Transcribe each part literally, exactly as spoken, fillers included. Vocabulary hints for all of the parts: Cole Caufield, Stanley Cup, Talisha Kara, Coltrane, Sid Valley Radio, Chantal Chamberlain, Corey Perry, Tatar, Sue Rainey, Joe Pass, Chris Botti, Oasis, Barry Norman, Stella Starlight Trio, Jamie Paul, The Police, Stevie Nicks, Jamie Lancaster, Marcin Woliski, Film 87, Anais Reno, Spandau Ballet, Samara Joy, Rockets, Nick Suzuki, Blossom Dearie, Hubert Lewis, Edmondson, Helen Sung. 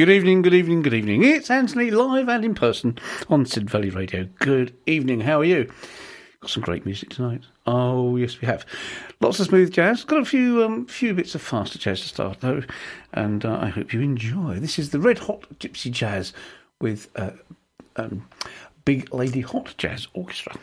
Good evening, good evening, good evening. It's Anthony live and in person on Sid Valley Radio. Good evening, how are you? Got some great music tonight. Oh, yes, we have. Lots of smooth jazz. Got a few um, few bits of faster jazz to start, though, and uh, I hope you enjoy. This is the Red Hot Gypsy Jazz with uh, um, Big Lady Hot Jazz Orchestra.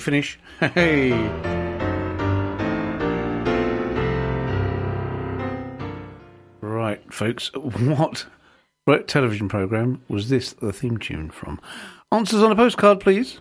Finish. Hey. Right, folks, what television programme was this the theme tune from? Answers on a postcard, please.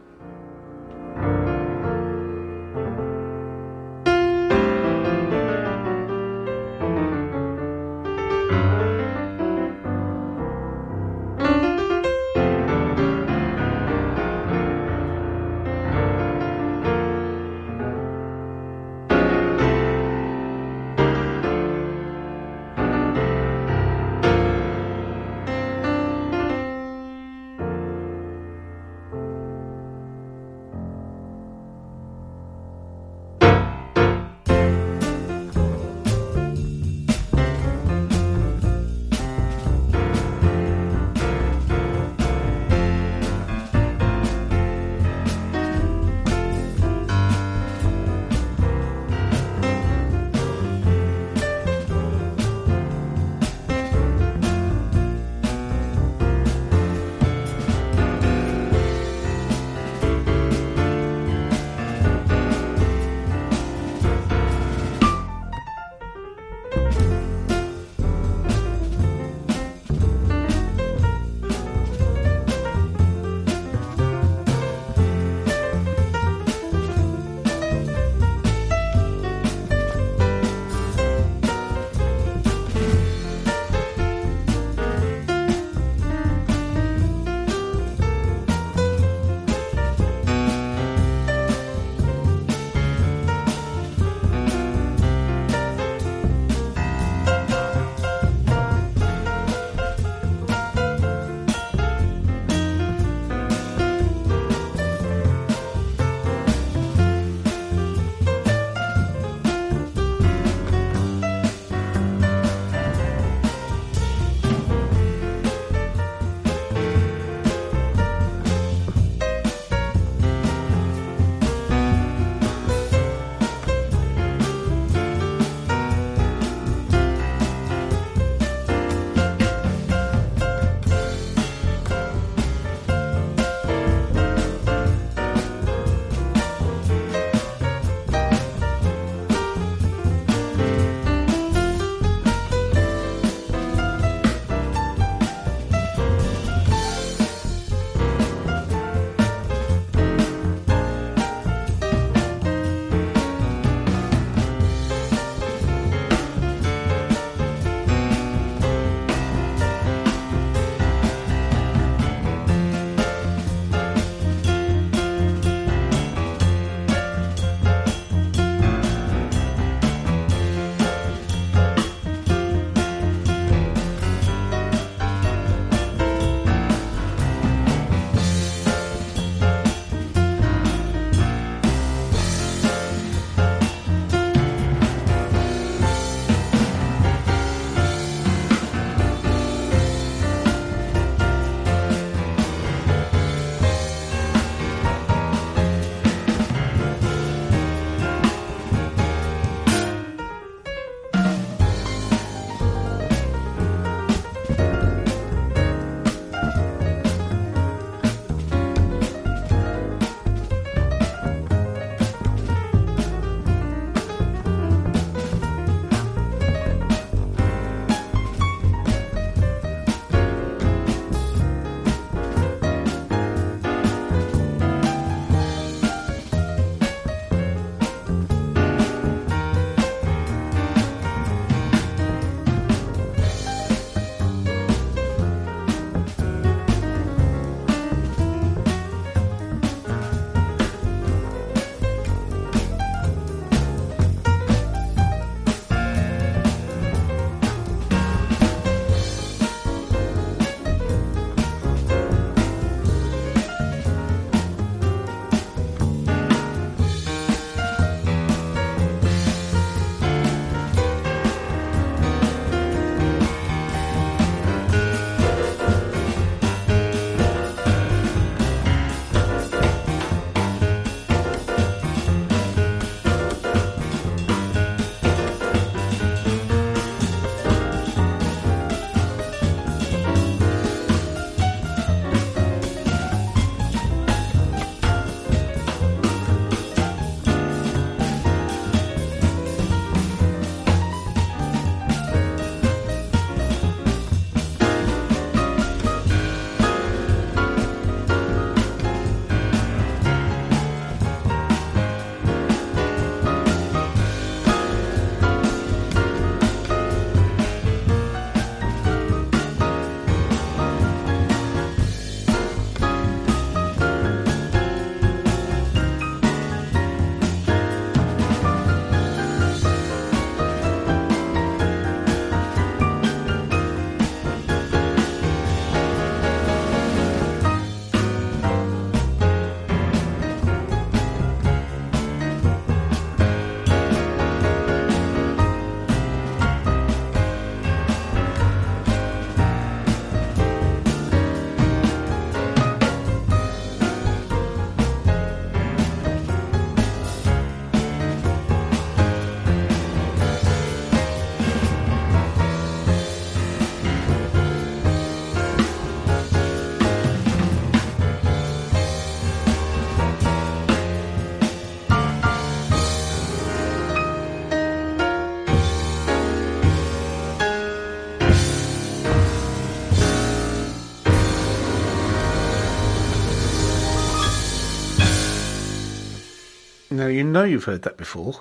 Now, you know you've heard that before.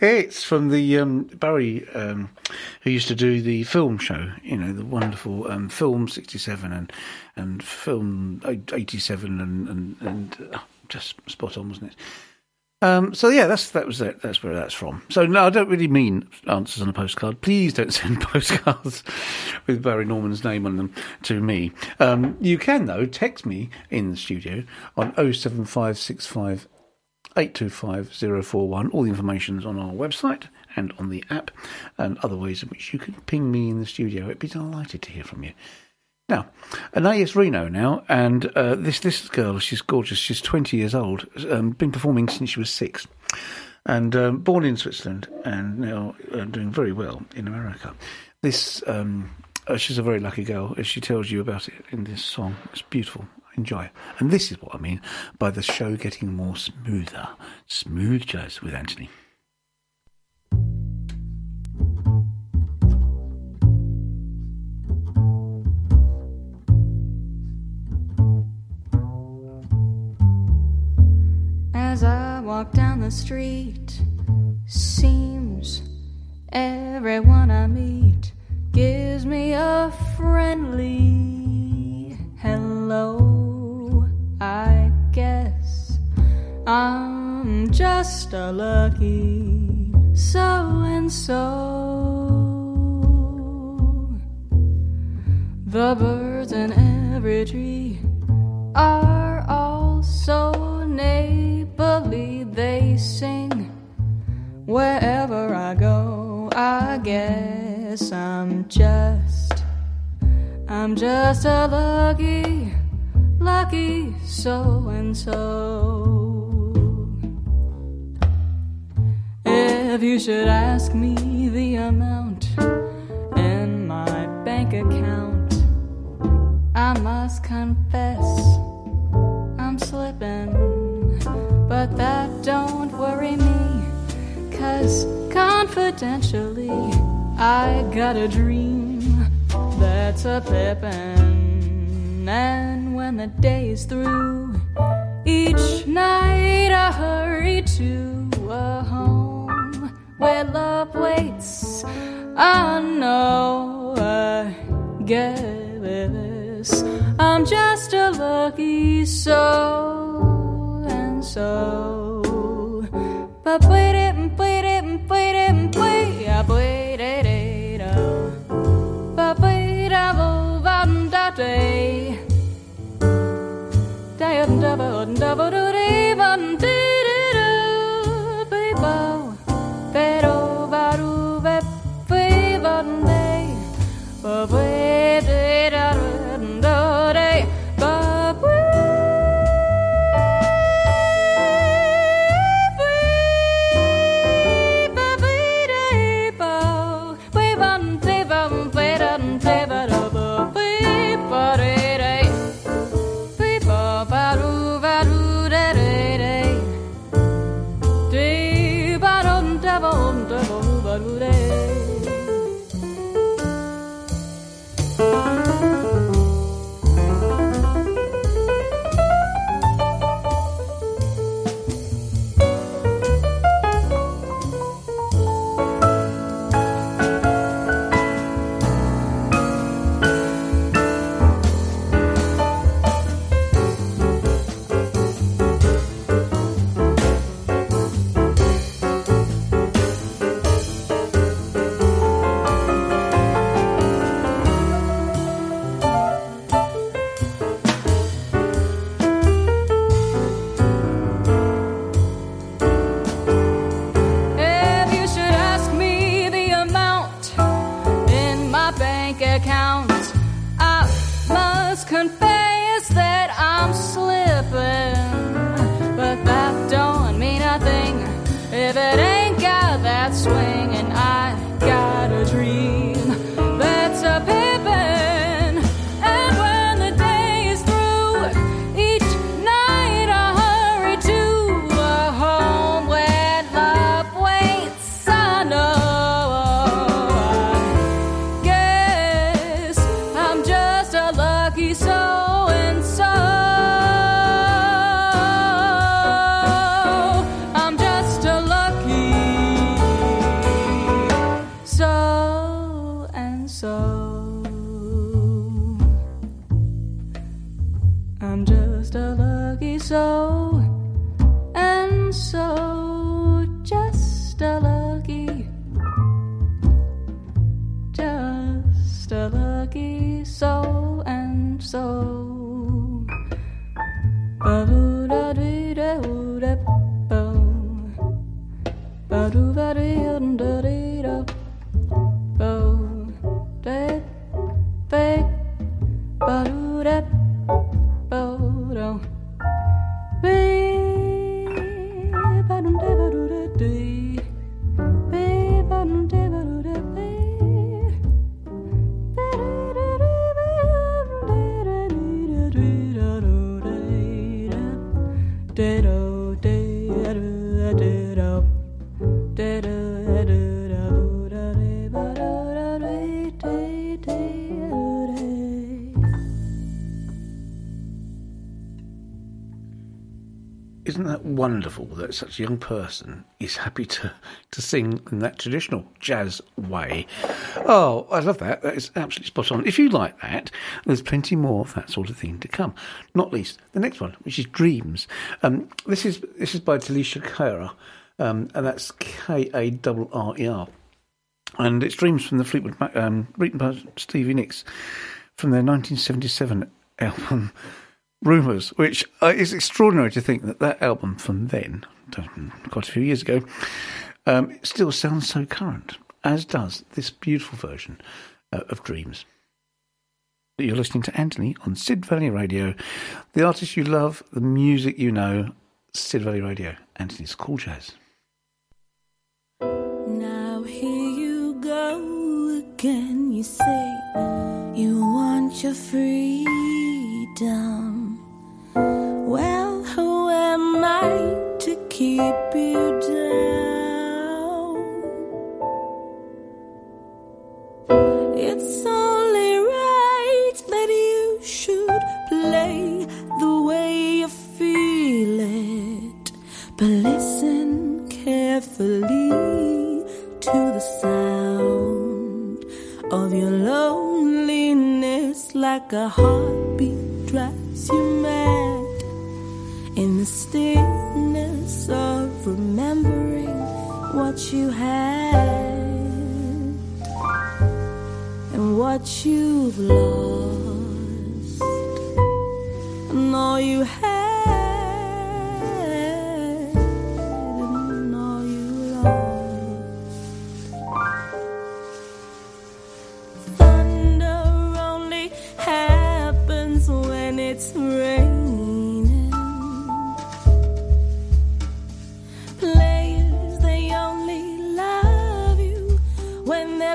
It's from the um, Barry, um, who used to do the film show, you know, the wonderful um, Film sixty-seven and, and Film eighty-seven and, and, and oh, just spot on, wasn't it? Um, so yeah, that's that was it. That's where that's from. So no, I don't really mean answers on a postcard. Please don't send postcards with Barry Norman's name on them to me. Um, you can though text me in the studio on oh seven five six five eight two five zero four one. All the information's on our website and on the app, and other ways in which you can ping me in the studio. I'd be delighted to hear from you. Now, Anais Reno now, and uh, this this girl, she's gorgeous, she's twenty years old, um, been performing since she was six, and um, born in Switzerland, and now uh, doing very well in America. This um, uh, she's a very lucky girl, as she tells you about it in this song. It's beautiful, enjoy it. And this is what I mean by the show getting more smoother. Smooth jazz with Anthony. As I walk down the street, seems everyone I meet gives me a friendly hello. I guess I'm just a lucky so-and-so. The birds in every tree are all so neighborly. They sing wherever I go. I guess I'm just, I'm just a lucky, lucky so-and-so. If you should ask me the amount in my bank account, I must confess I'm slipping. But that don't worry me, 'cause confidentially I got a dream that's a pippin'. And when the day is through, each night I hurry to a home where love waits. I know I get this, I'm just a lucky soul. So, but wait it and wait it and wait it and wait, I wait it it oh, but wait I love on that day, day and double and double do day one day do, people, pero baru bet day one day, but wait it and do day. So and so boogie so and so. Ba do da dee da woo da bo. Ba do ba dee da dee da bo. Da ba ba do da bo do. Be ba do da ba do da dee. Be ba do da ba do da be. Dido, dido, dido, dido, dido. Isn't that wonderful that such a young person is happy to, to sing in that traditional jazz way? Oh, I love that. That is absolutely spot on. If you like that, there's plenty more of that sort of thing to come. Not least the next one, which is Dreams. Um, this is this is by Talisha Kara, um, and that's K A R R E R. And it's Dreams from the Fleetwood Mac, um, written by Stevie Nicks, from their nineteen seventy-seven album Rumours, which is extraordinary to think that that album from then, quite a few years ago, um, still sounds so current, as does this beautiful version uh, of Dreams. You're listening to Anthony on Sid Valley Radio, the artist you love, the music you know, Sid Valley Radio, Anthony's Cool Jazz. Now here you go again, you say you want your freedom. Well, who am I to keep you down? It's only right that you should play the way you feel it. But listen carefully to the sound of your loneliness, like a heartbeat drives you mad. In the stillness of remembering what you had and what you've lost and all you had and all you lost. Thunder only happens when it's raining.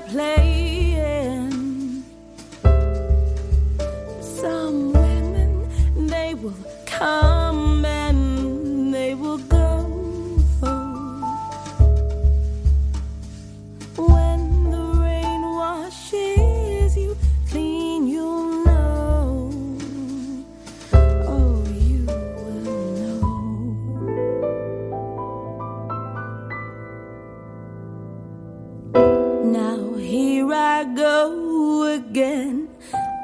Playing. Some women, they will come and they will go. When the rain washes you clean, you'll know. Oh, you will know. Now here I go again,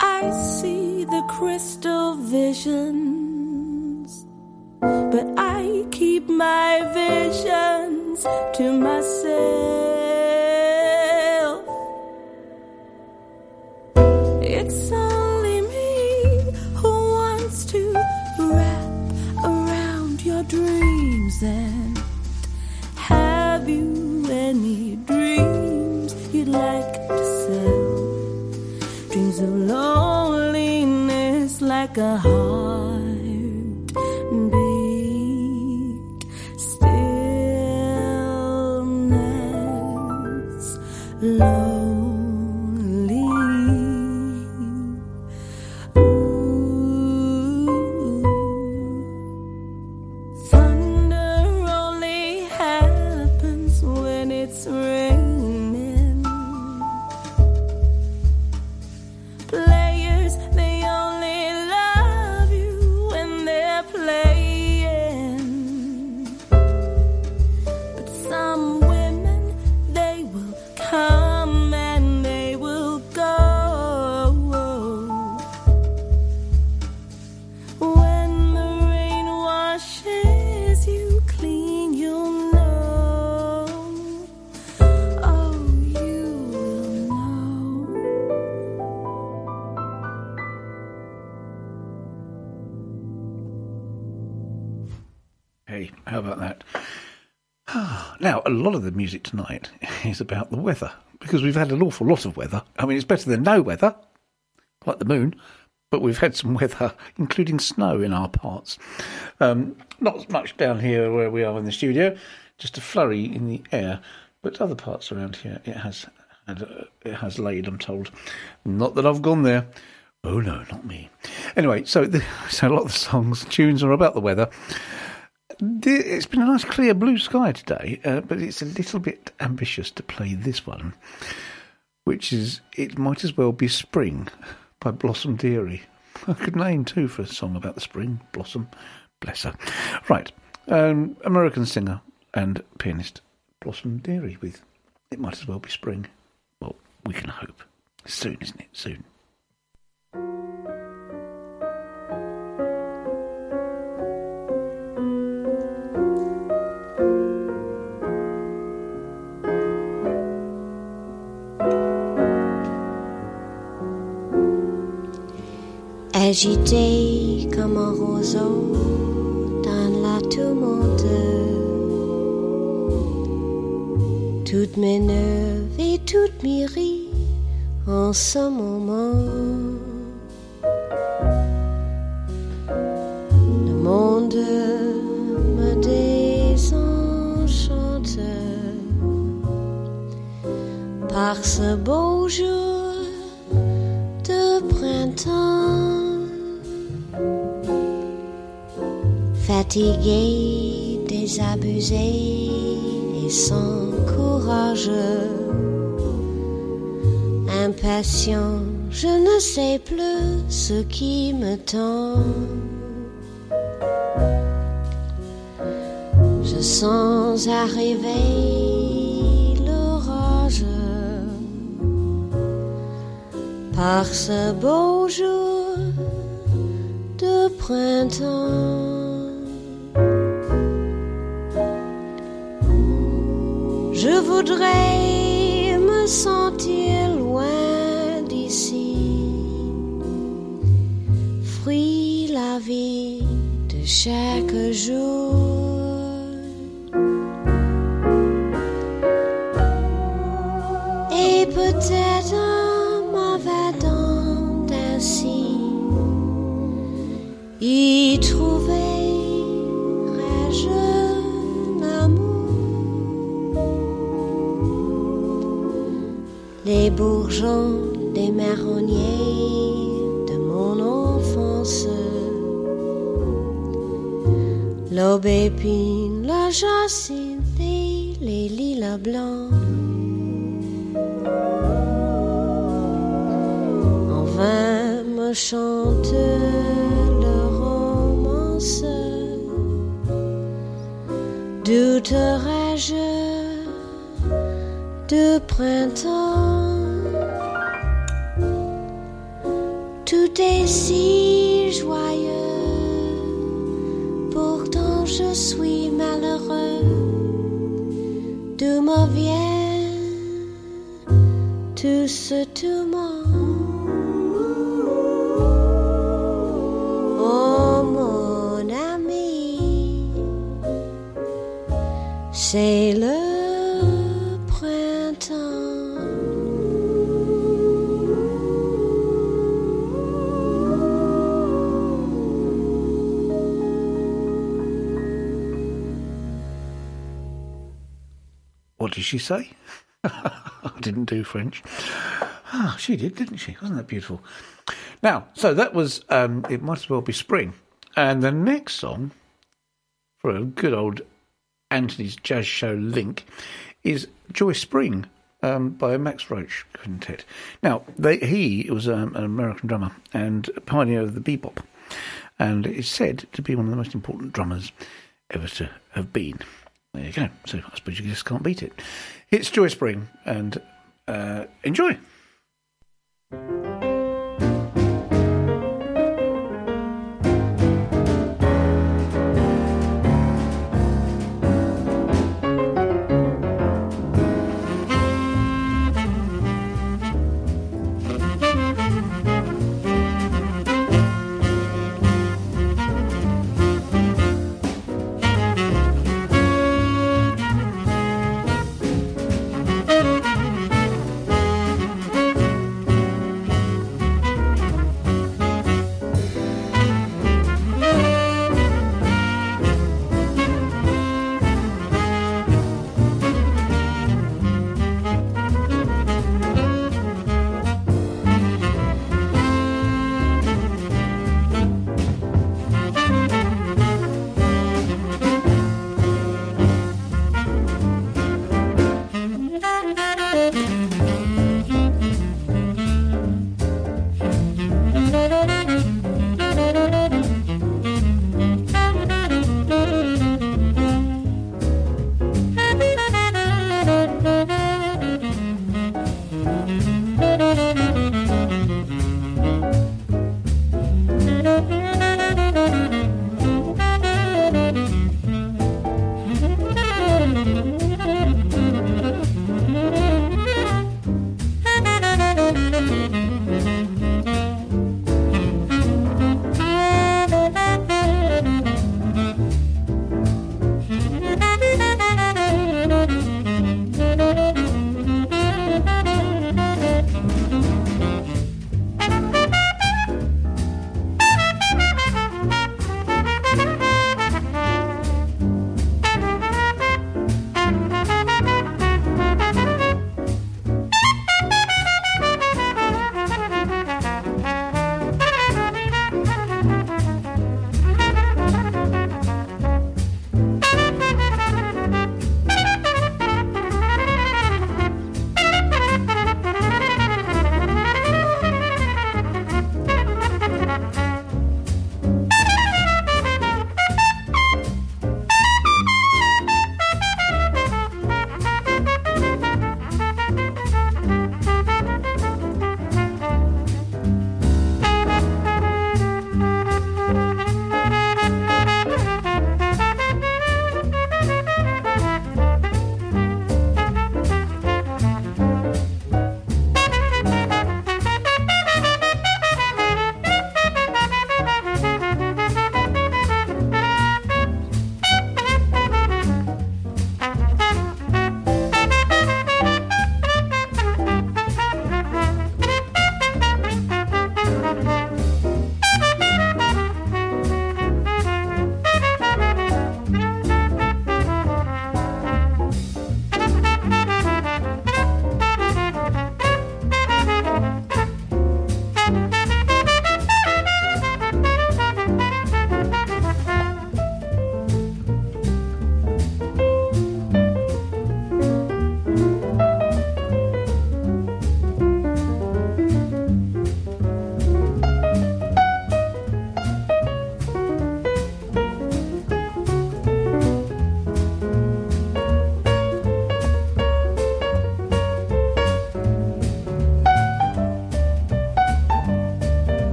I see the crystal visions, but I keep my visions to myself. It's only me who wants to wrap around your dreams. And have you any dreams you'd like to sell? Dreams of loneliness, like a heart beat stillness, lonely. Ooh. Thunder only happens when it's raining. Players, they only love you day. How about that? Now, a lot of the music tonight is about the weather, because we've had an awful lot of weather. I mean, it's better than no weather, like the moon, but we've had some weather, including snow in our parts. Um, not as much down here where we are in the studio, just a flurry in the air, but other parts around here it has had, uh, it has laid, I'm told. Not that I've gone there. Oh, no, not me. Anyway, so, the, so a lot of the songs, tunes are about the weather. It's been a nice clear blue sky today, uh, but it's a little bit ambitious to play this one, which is It Might As Well Be Spring by Blossom Dearie. I could name too for a song about the spring, Blossom, bless her. Right, um, American singer and pianist Blossom Dearie with It Might As Well Be Spring. Well, we can hope. Soon, isn't it? Soon. Agité comme un roseau dans la tourmente, toutes mes nerfs et toutes mes ris en ce moment. Le monde me désenchante par ce beau jour de printemps. Fatigué, désabusé et sans courage, impatient, je ne sais plus ce qui me tend. Je sens arriver l'orage par ce beau jour de printemps. Je voudrais me sentir loin d'ici, fruit la vie de chaque jour. Et peut-être en m'avadant ainsi, y trouver. Les bourgeons des marronniers de mon enfance, l'aubépine, la jacinthe et les lilas blancs. En vain me chante leur romance, douterai-je de printemps? Tout est si joyeux, pourtant je suis malheureux. D'où me vient tout ce tourment? Oh mon ami, c'est le Did she say? I didn't do French. Ah, she did, didn't she? Wasn't that beautiful? Now, so that was um, It Might As Well Be Spring. And the next song, for a good old Anthony's Jazz Show link, is Joy Spring um, by Max Roach Quintet. Now, they, he was um, an American drummer and a pioneer of the bebop. And is said to be one of the most important drummers ever to have been. There you go. So I suppose you just can't beat it. It's Joy Spring, and uh, enjoy.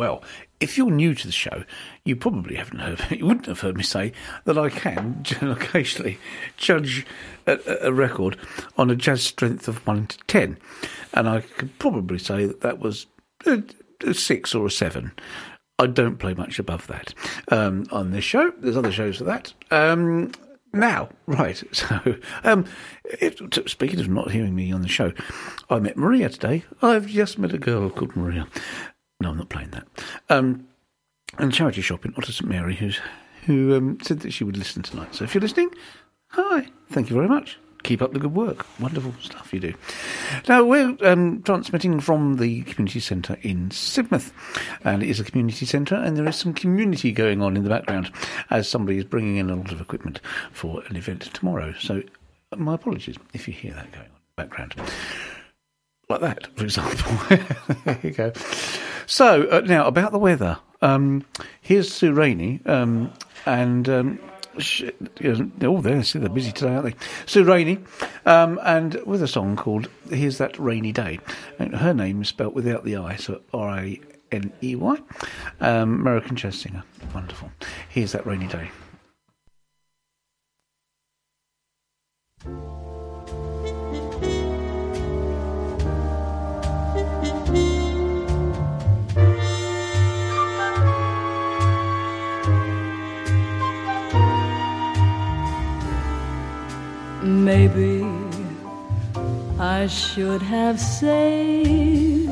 well. If you're new to the show, you probably haven't heard, you wouldn't have heard me say that I can occasionally judge a, a record on a jazz strength of one to ten. And I could probably say that that was a, a six or a seven. I don't play much above that um, on this show. There's other shows for that. Um, now, right, so um, it, speaking of not hearing me on the show, I met Maria today. I've just met a girl called Maria. No, I'm not playing that. Um, and Charity Shop in Otter Saint Mary, who's, who um, said that she would listen tonight. So if you're listening, hi, thank you very much. Keep up the good work. Wonderful stuff you do. Now, we're um, transmitting from the community centre in Sidmouth. And it is a community centre, and there is some community going on in the background as somebody is bringing in a lot of equipment for an event tomorrow. So my apologies if you hear that going on in the background. Like that, for example. There you go. So, uh, now, about the weather. Um, here's Sue Rainey, um, and... Um, She, oh, they're, they're busy today, aren't they? Sue Rainey, um, and with a song called Here's That Rainy Day. And her name is spelt without the I, so R A N E Y. Um, American jazz singer. Wonderful. Here's That Rainy Day. Maybe I should have saved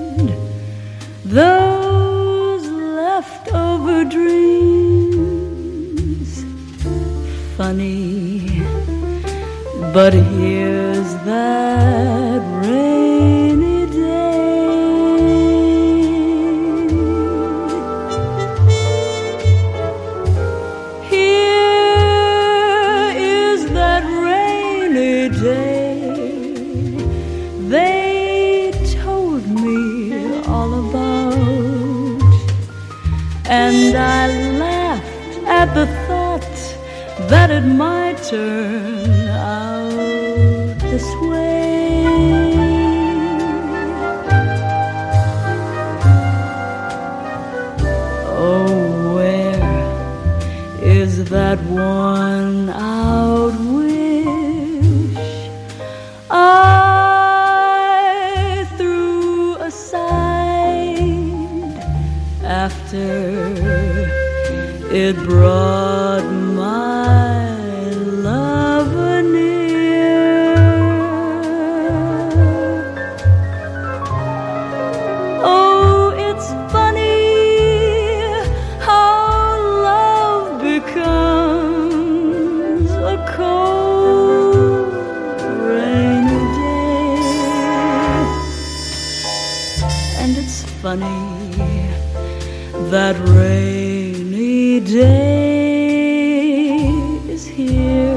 those leftover dreams. Funny, but here's that rainy day. Here is that rainy day. They told me all about, and I laughed at the thought that it might turn out this way. Oh, where is that one out I threw aside after it brought my lover near? Oh, it's funny how love becomes a cold rain. Funny, that rainy day is here.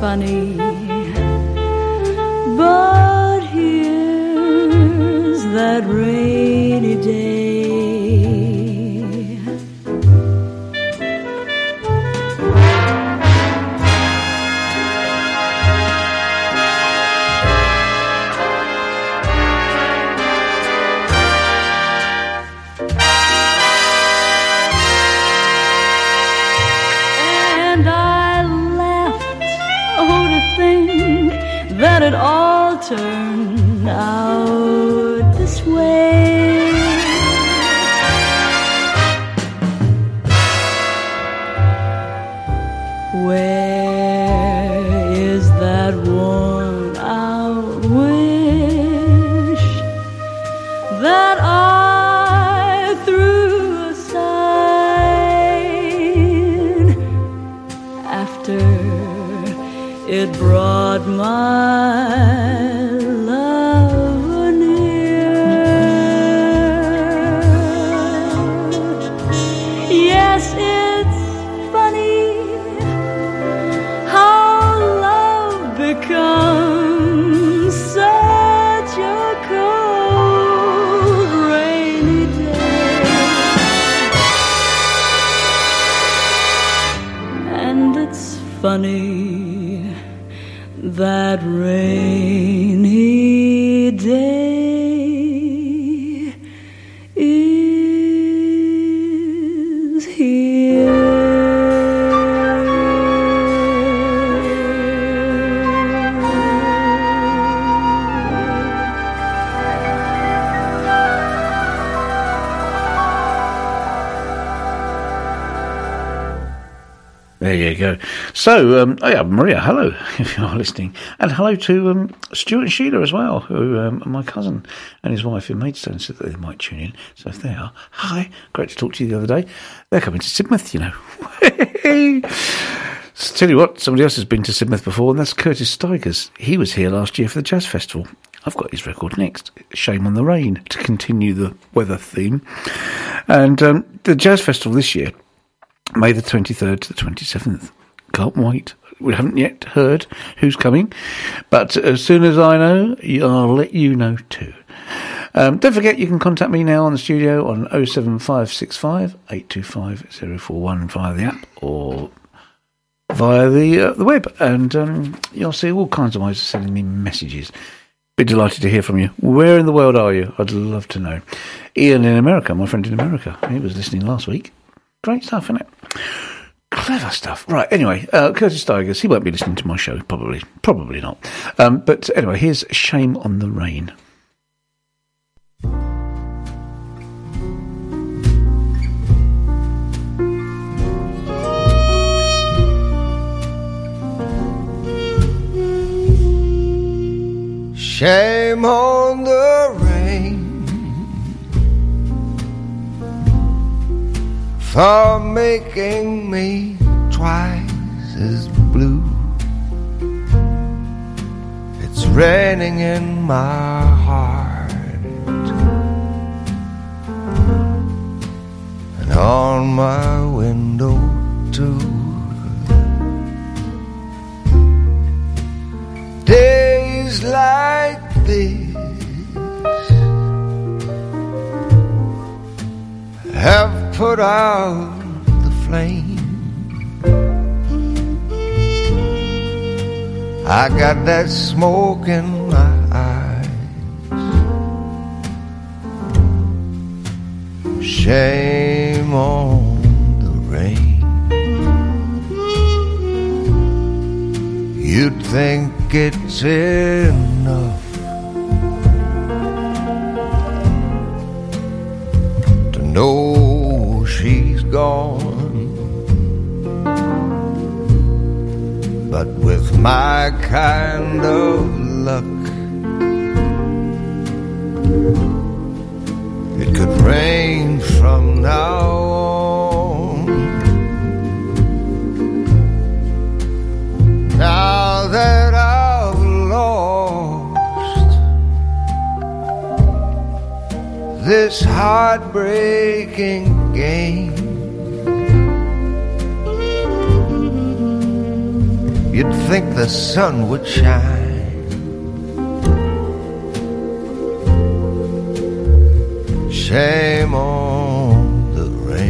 Funny, but here's that rainy day. It all turned out this way. Where is that worn out wish that I threw aside after it brought my funny that rainy day is here. There you go. So, um, oh yeah, Maria, hello, if you are listening. And hello to um, Stuart and Sheila as well, who um, my cousin and his wife in Maidstone said that they might tune in. So if they are, hi, great to talk to you the other day. They're coming to Sidmouth, you know. So tell you what, somebody else has been to Sidmouth before, and that's Curtis Stigers. He was here last year for the Jazz Festival. I've got his record next, Shame on the Rain, to continue the weather theme. And um, the Jazz Festival this year, May the twenty-third to the twenty-seventh. Can't wait. We haven't yet heard who's coming, but as soon as I know, I'll let you know too. Um, don't forget, you can contact me now on the studio on oh seven five six five, eight two five, oh four one via the app or via the uh, the web, and um, you'll see all kinds of ways of sending me messages. Be delighted to hear from you. Where in the world are you? I'd love to know. Ian in America, my friend in America, he was listening last week. Great stuff, isn't it? Clever stuff. Right, anyway, uh, Curtis Stigers, he won't be listening to my show, probably. Probably not. Um, but anyway, here's Shame on the Rain. Shame on the rain, for making me twice as blue. It's raining in my heart and on my window too. Days like these have put out the flame. I got that smoke in my eyes. Shame on the rain. You'd think it's enough to know she's gone, but with my kind of luck, it could rain from now on. Now that I've lost this heartbreaking game, you'd think the sun would shine. Shame on the rain.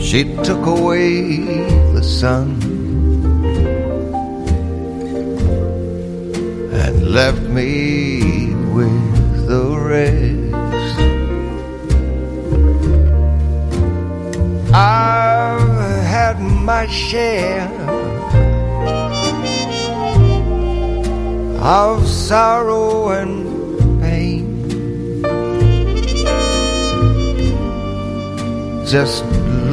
She took away the sun and left me with the rest. I've had my share of sorrow and Just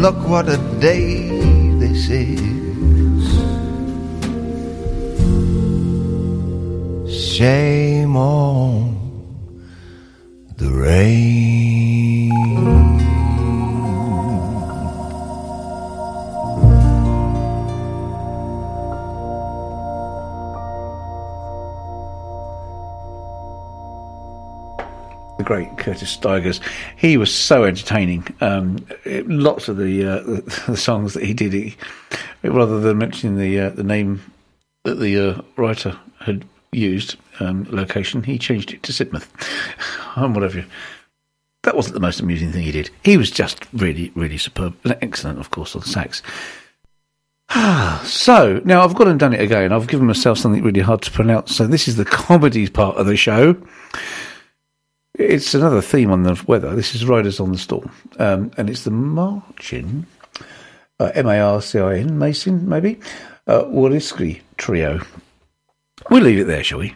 look what a day this is. Shame on the rain. The great Curtis Stigers, he was so entertaining. Um, it, lots of the, uh, the, the songs that he did, he, rather than mentioning the uh, the name that the uh, writer had used, um, location, he changed it to Sidmouth and what have you. That wasn't the most amusing thing he did. He was just really, really superb and excellent, of course, on the sax. Ah, so now I've gone and done it again. I've given myself something really hard to pronounce. So this is the comedies part of the show. It's another theme on the weather. This is Riders on the Storm. Um, and it's the Marcin, uh, M A R C I N, Mason, maybe, uh, Woliski Trio. We'll leave it there, shall we?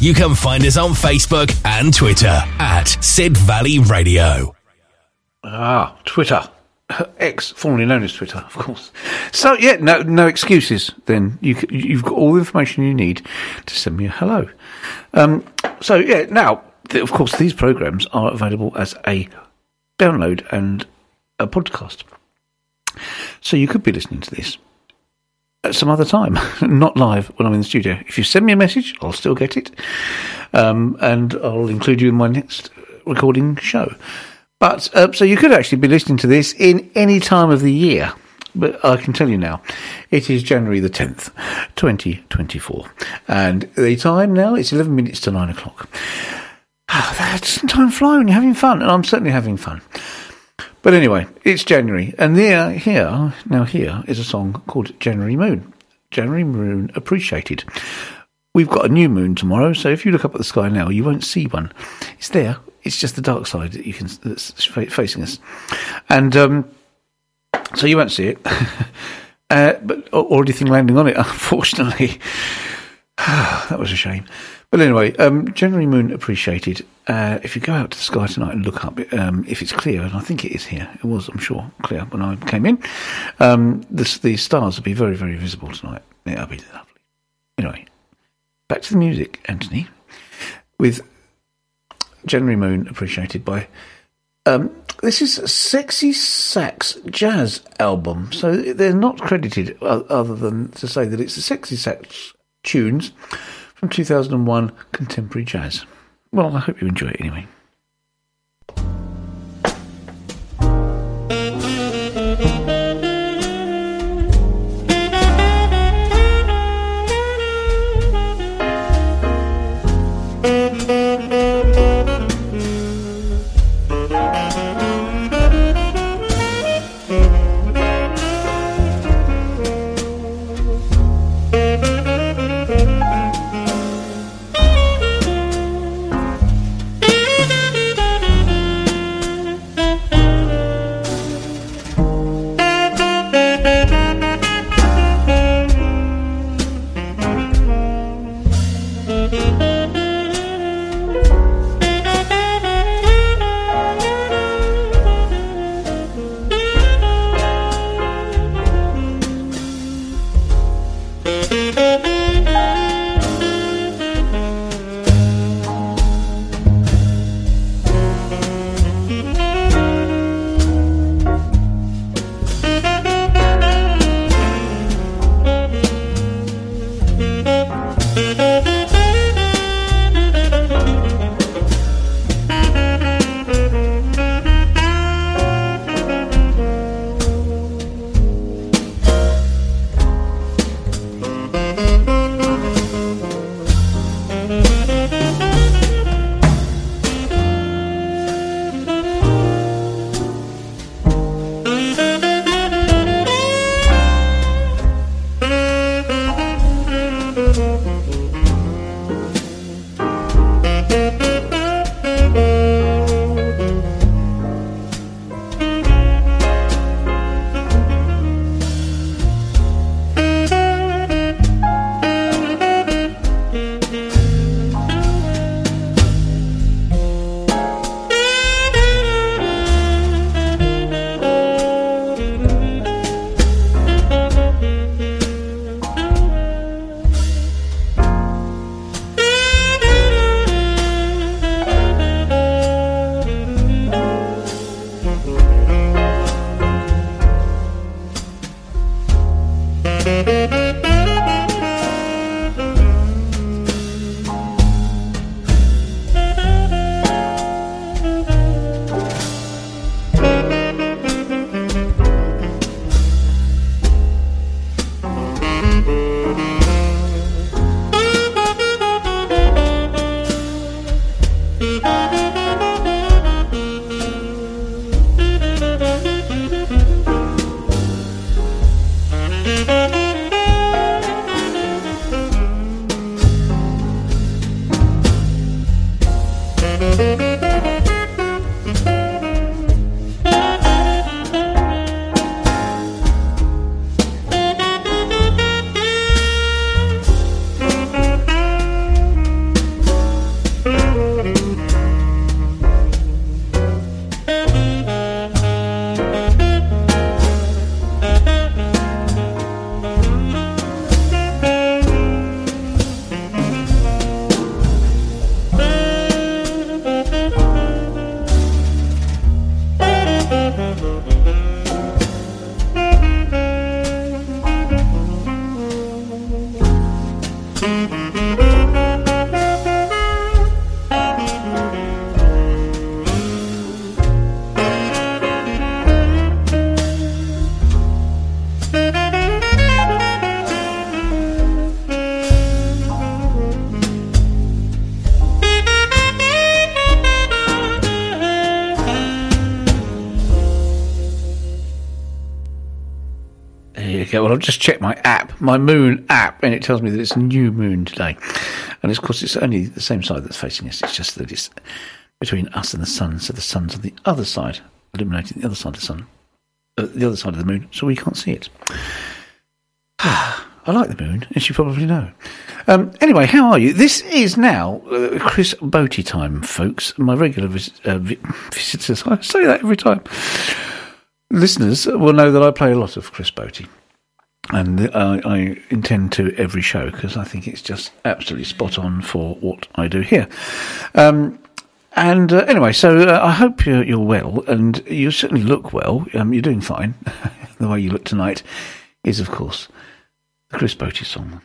you can find us on Facebook and Twitter at Sid Valley Radio. Ah, Twitter. X, formerly known as Twitter, of course. So, yeah, no no excuses then. You, you've got all the information you need to send me a hello. Um, so, yeah, now, th- of course, these programmes are available as a download and a podcast. So you could be listening to this at some other time, not live when I'm in the studio. If you send me a message, I'll still get it, um, and I'll include you in my next recording show. But uh, so you could actually be listening to this in any time of the year. But I can tell you now, it is January the tenth, twenty twenty-four. And the time now, it's eleven minutes to nine o'clock. Oh, that doesn't time fly when you're having fun. And I'm certainly having fun. But anyway, it's January. And there, here, now here, is a song called January Moon. January Moon Appreciated. We've got a new moon tomorrow, so if you look up at the sky now, you won't see one. It's there. It's just the dark side that you can that's facing us, and um, so you won't see it, uh, but or anything landing on it. Unfortunately, that was a shame. But anyway, um, January Moon Appreciated. Uh, if you go out to the sky tonight and look up, um, if it's clear, and I think it is here, it was, I'm sure, clear when I came in. Um, the, the stars will be very, very visible tonight. It'll be lovely. Anyway, back to the music, Anthony, with January Moon Appreciated by um this is Sexy Sax Jazz album, so they're not credited other than to say that it's the Sexy Sax tunes from two thousand one contemporary jazz. Well, I hope you enjoy it anyway. you go, well, I'll just check my app, my moon app, and it tells me that it's a new moon today. And, of course, it's only the same side that's facing us. It's just that it's between us and the sun, so the sun's on the other side, illuminating the other side of the sun, uh, the other side of the moon, so we can't see it. I like the moon, as you probably know. Um, anyway, how are you? This is now uh, Chris Botti time, folks. My regular vis- uh, vi- visitors, I say that every time. Listeners will know that I play a lot of Chris Botti. And uh, I intend to every show, because I think it's just absolutely spot on for what I do here. Um, and uh, anyway, so uh, I hope you're, you're well, and you certainly look well. Um, you're doing fine. The way you look tonight is, of course, the Chris Botti song.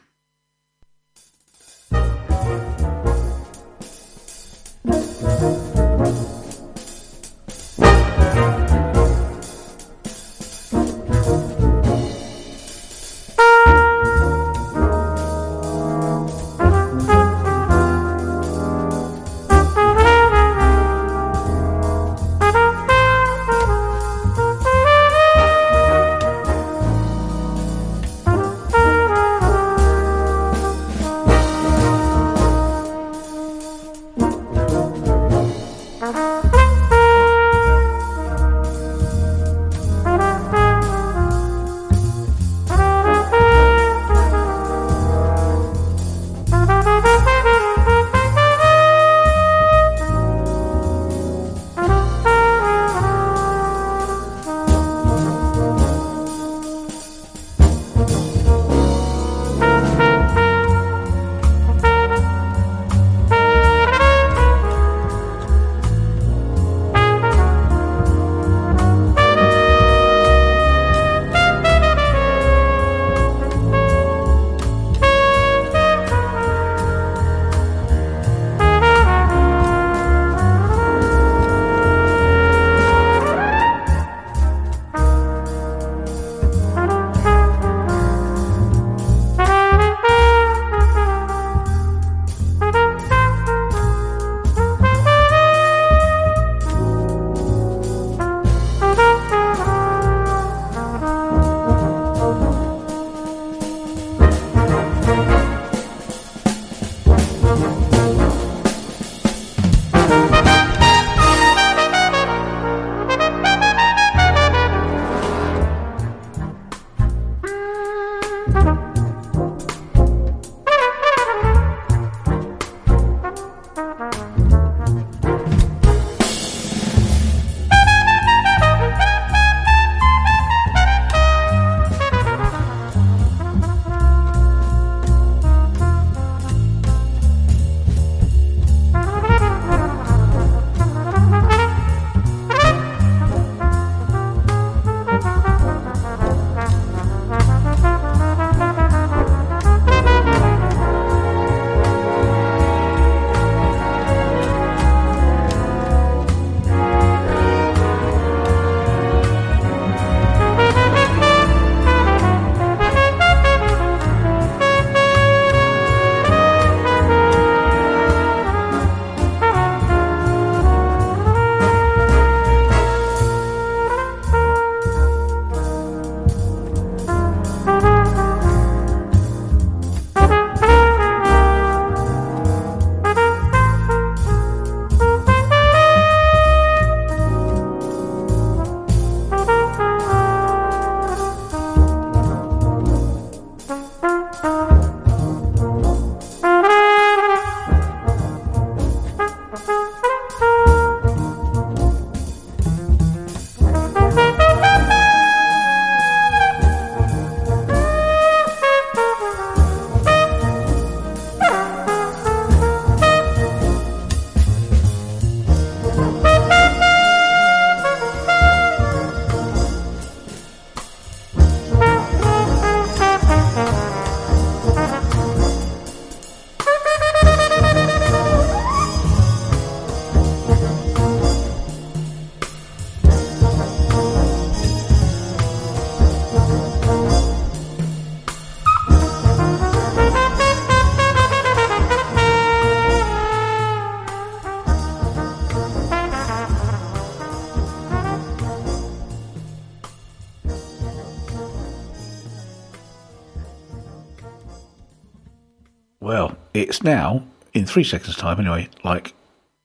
Well, it's now, in three seconds' time anyway, like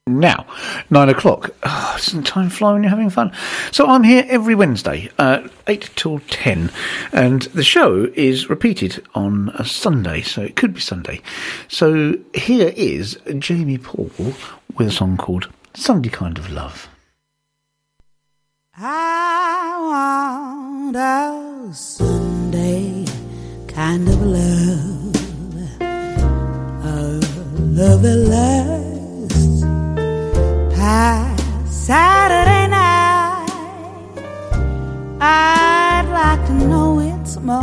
now, nine o'clock. Oh, doesn't time fly when you're having fun? So I'm here every Wednesday, uh, eight till ten, and the show is repeated on a Sunday, so it could be Sunday. So here is Jamie Paul with a song called Sunday Kind of Love. I want a Sunday kind of love, a love that lasts past Saturday night. I'd like to know it's more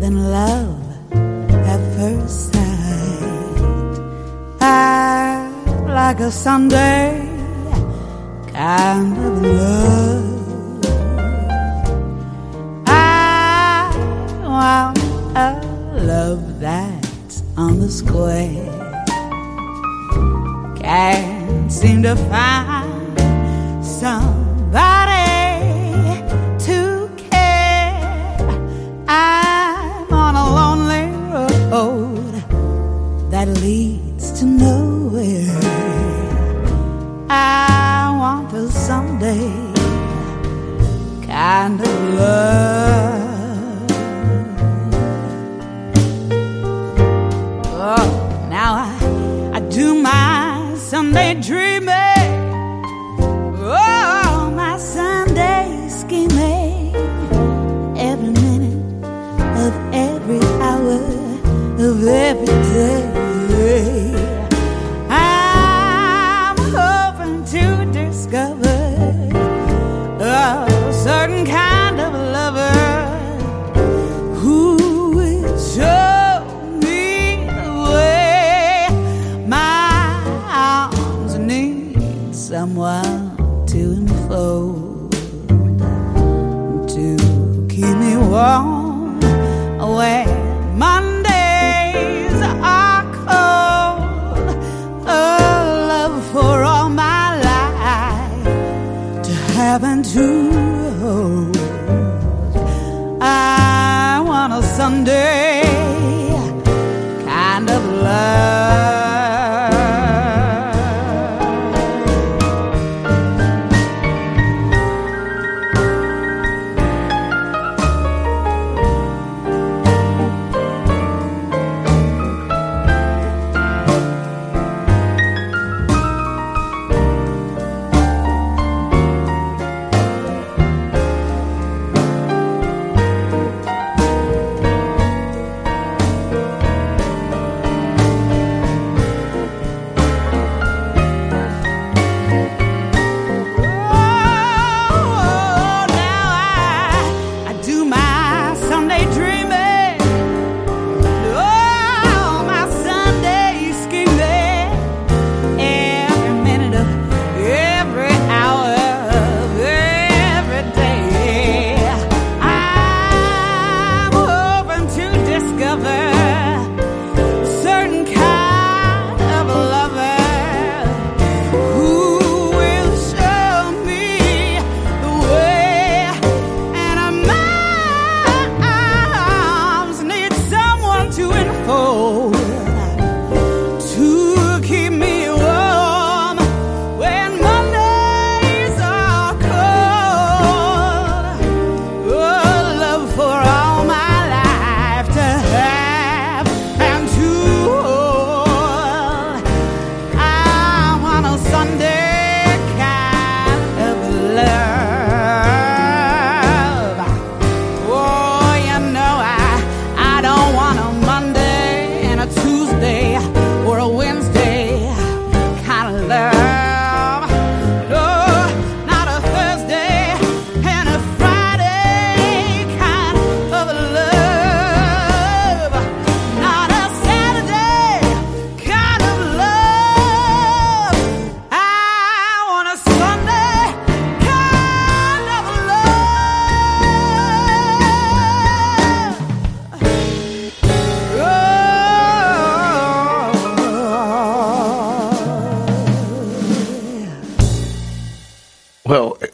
than love at first sight. I'd like a Sunday kind of love. I want a love that's on the square, can't seem to find somebody to care. I'm on a lonely road that leads to nowhere. I Sunday kind of love. Oh, now I, I do my Sunday dreaming, oh, my Sunday scheming. Every minute of every hour of every day, certain kind of lover who will show me the way. My arms need someone to enfold, to keep me warm away. Mondays are cold, a love for all my life to have and to. I want a Sunday kind of love.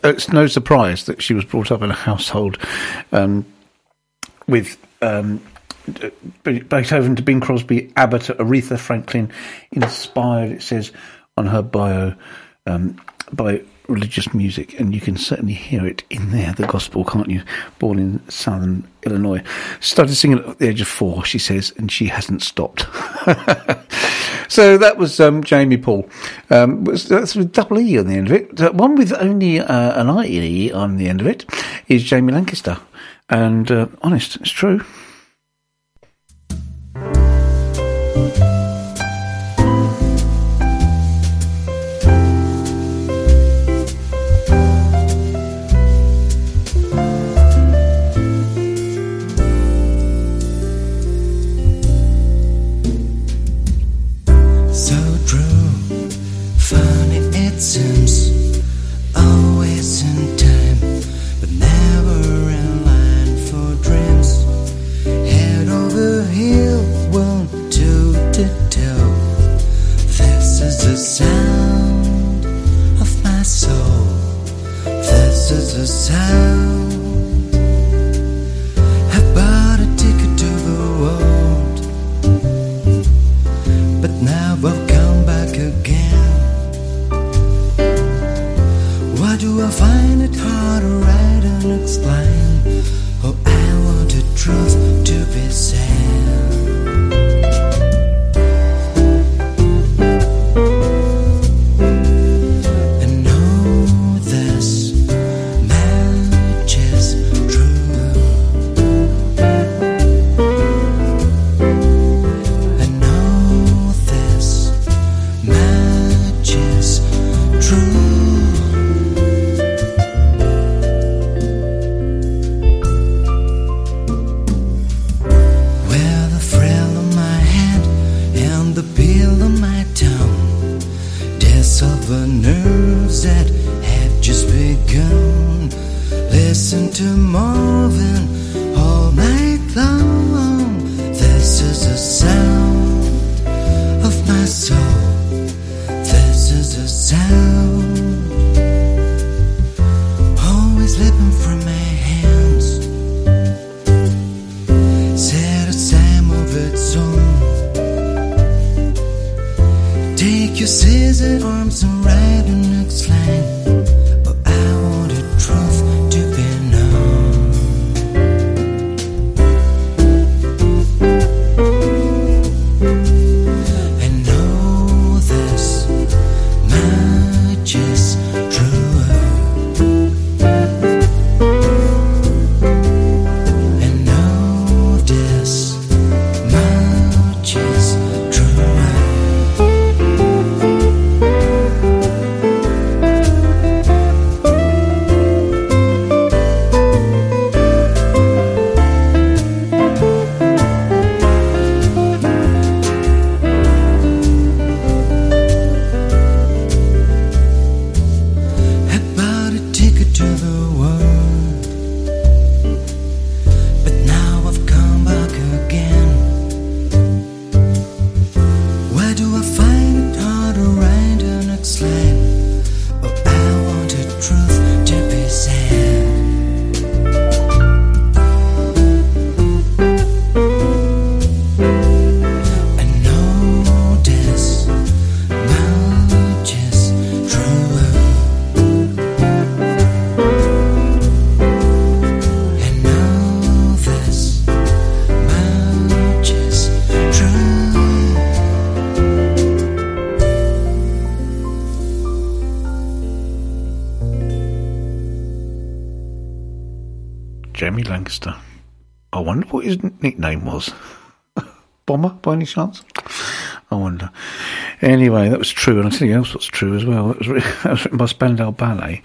It's no surprise that she was brought up in a household um, with um, Beethoven to Bing Crosby, ABBA to Aretha Franklin, inspired, it says on her bio, um, by religious music, and you can certainly hear it in there, the gospel, can't you? Born in southern Illinois. Started singing at the age of four, she says, and she hasn't stopped. So that was um, Jamie Paul. Um, that's with double E on the end of it. The one with only uh, an I E on the end of it is Jamie Lancaster. And uh, honest, it's true. Lancaster. I wonder what his nickname was. Bomber, by any chance? I wonder. Anyway, that was true, and I'll tell you else what's true as well. That was, written, that was written by Spandau Ballet,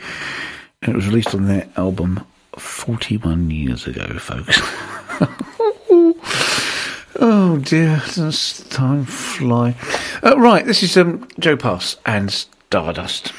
and it was released on their album forty-one years ago, folks. Oh dear, does time fly? Uh, right, this is um, Joe Pass and Stardust.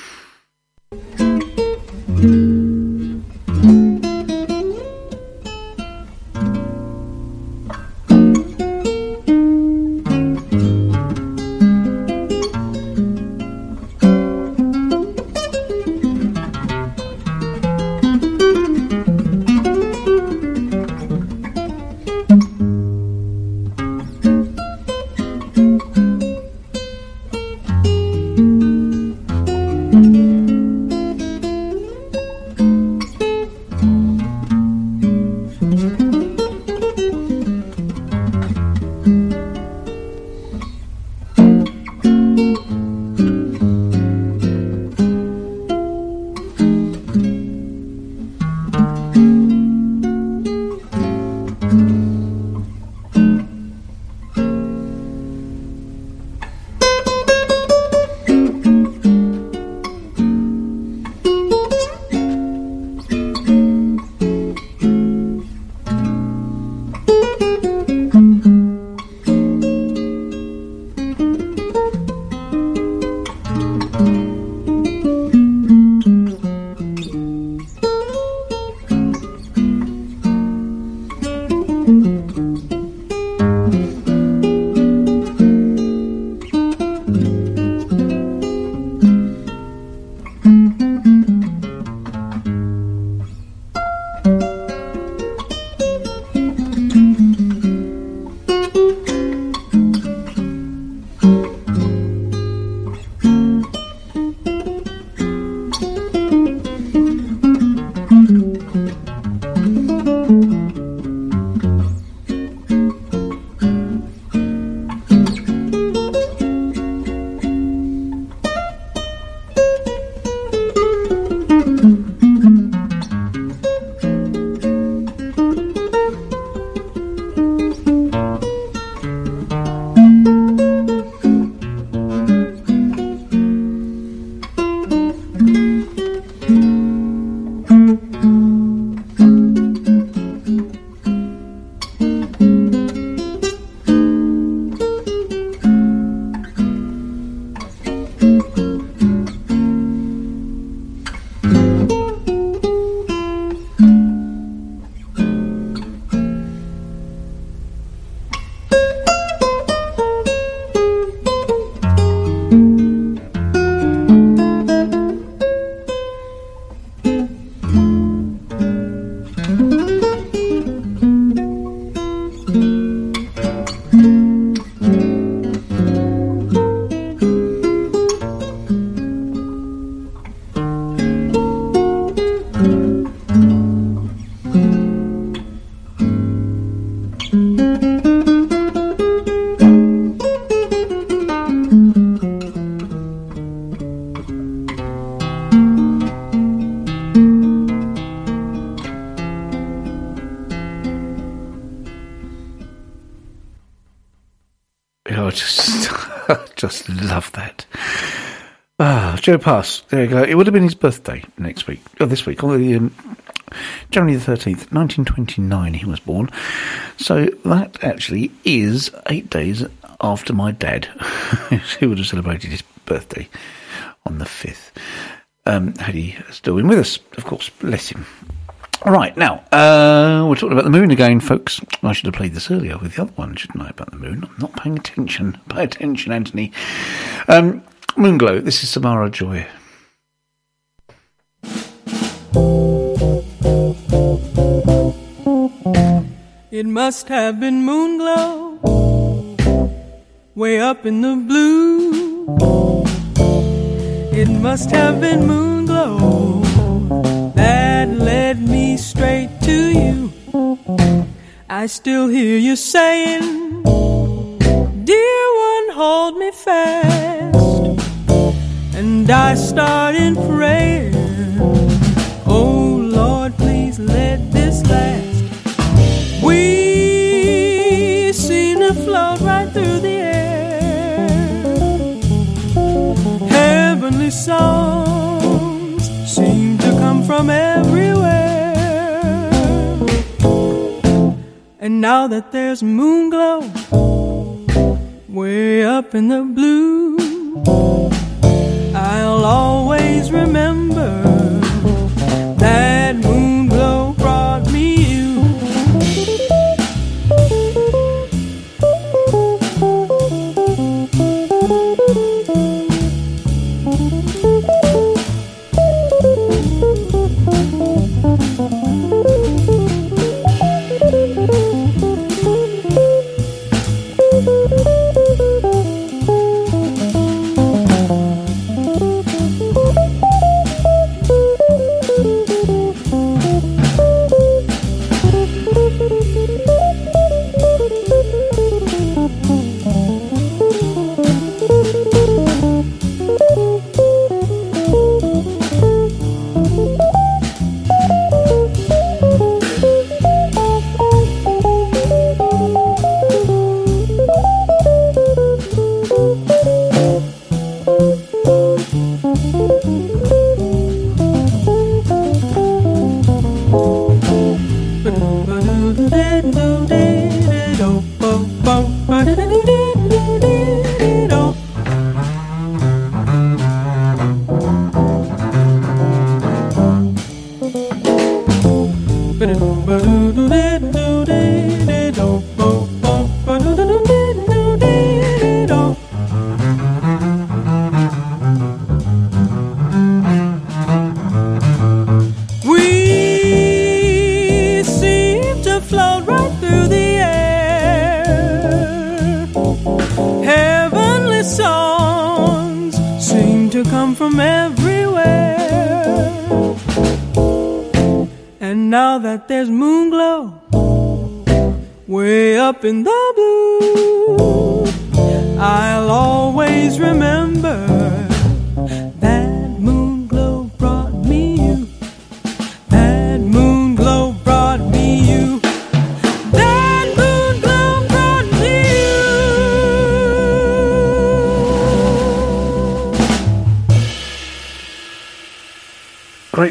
I just, just love that. Ah, Joe Pass. There you go. It would have been his birthday next week, or this week, or the, um, January the thirteenth, nineteen twenty-nine, he was born. So that actually is eight days after my dad, who would have celebrated his birthday on the fifth, um, had he still been with us, of course. Bless him. All right, now, uh, we're talking about the moon again, folks. I should have played this earlier with the other one, shouldn't I, about the moon? I'm not paying attention. Pay attention, Anthony. Um, Moonglow, this is Samara Joy. It must have been moonglow, way up in the blue. It must have been moonglow that led me straight to you. I still hear you saying, dear one, hold me fast. And I started praying, oh Lord, please let this last. We seem to float right through the air. Heavenly songs seem to come from everywhere. And now that there's moon glow way up in the blue, I'll always remember that moon glow brought me you.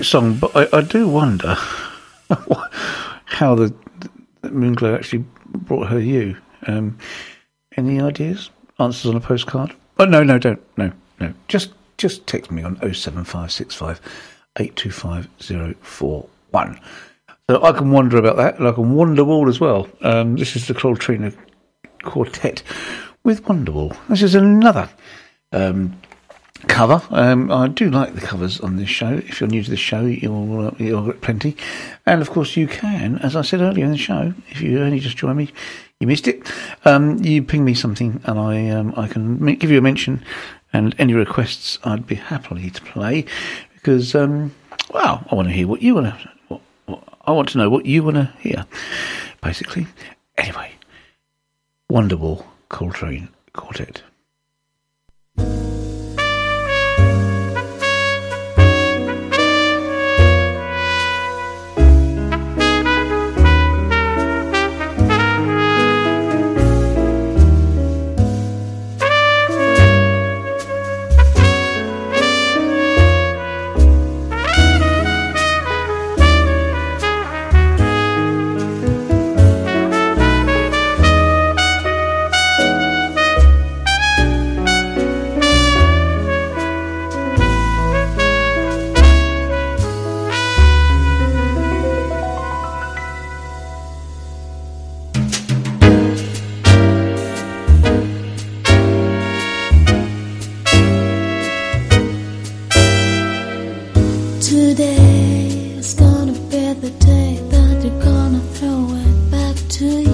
Song, but I, I do wonder how the, the Moonglow actually brought her you. Um, any ideas? Answers on a postcard? Oh, no, no, don't. No, no. Just just text me on oh seven five six five eight two five oh four one. So I can wonder about that, and I can Wonderwall as well. Um, this is the Coltrane Quartet with Wonderwall. This is another... Um, cover. Um, I do like the covers on this show. If you're new to the show, you'll, you'll get plenty. And of course you can, as I said earlier in the show, if you only just joined me, you missed it, um, you ping me something and I um, I can give you a mention, and any requests I'd be happily to play, because um, well, I want to hear what you want to, what, what, I want to know what you want to hear, basically. Anyway, Wonderwall, Coltrane Quartet. the day that they're gonna throw it back to you.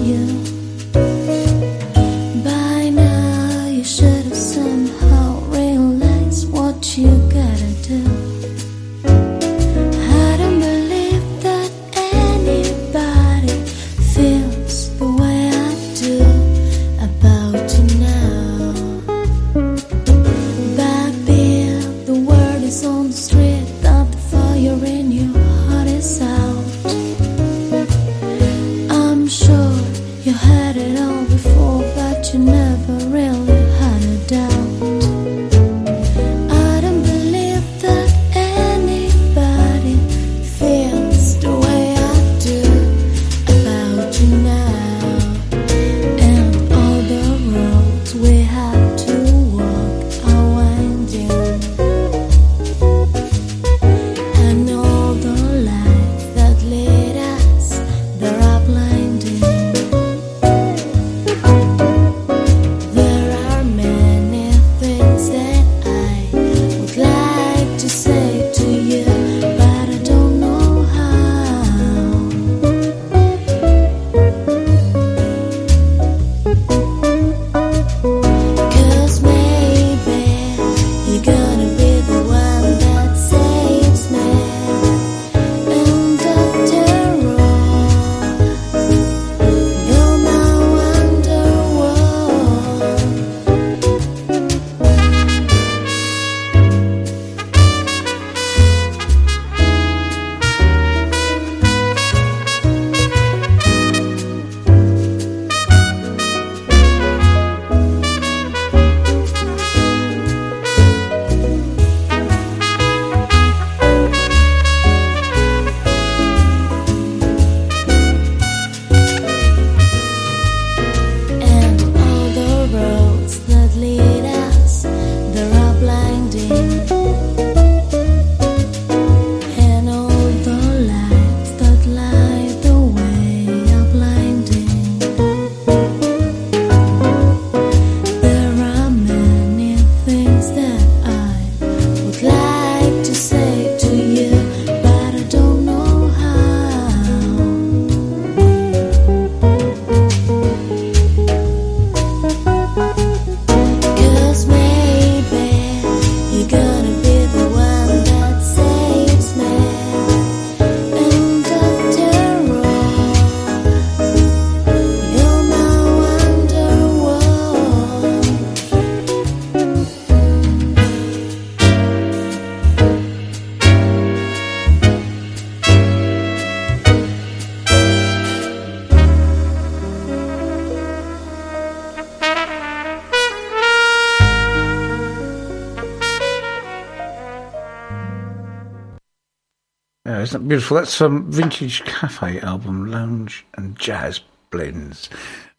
Isn't that beautiful? That's from Vintage Cafe album, Lounge and Jazz Blends,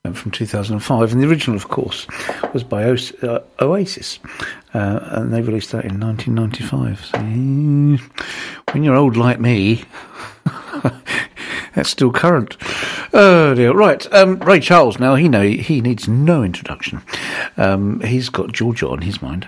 and from two thousand five. And the original, of course, was by o- uh, Oasis, uh, and they released that in nineteen ninety-five. So, when you're old like me, that's still current. Oh dear! Right, um, Ray Charles. Now he know he needs no introduction. Um, he's got Georgia on his mind.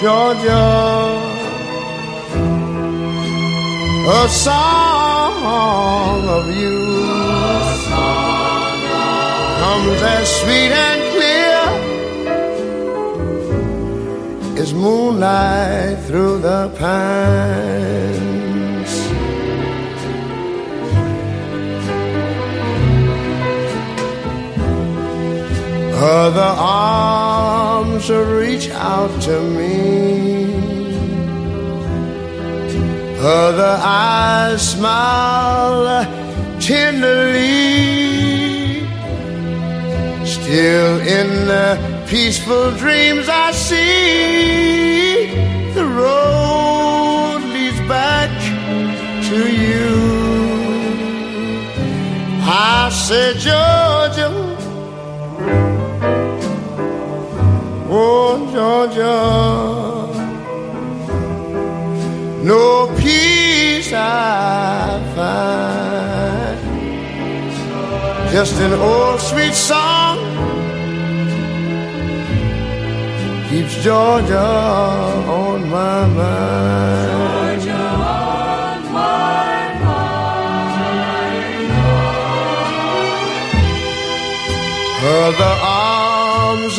Georgia, a song of you, a song of comes as sweet and clear as moonlight through the pines. Other arms arms reach out to me. Other eyes smile tenderly. Still in the peaceful dreams I see the road leads back to you. I said, Georgia, oh Georgia, no peace I find, just an old sweet song keeps Georgia on my mind. Georgia on my mind. Other arms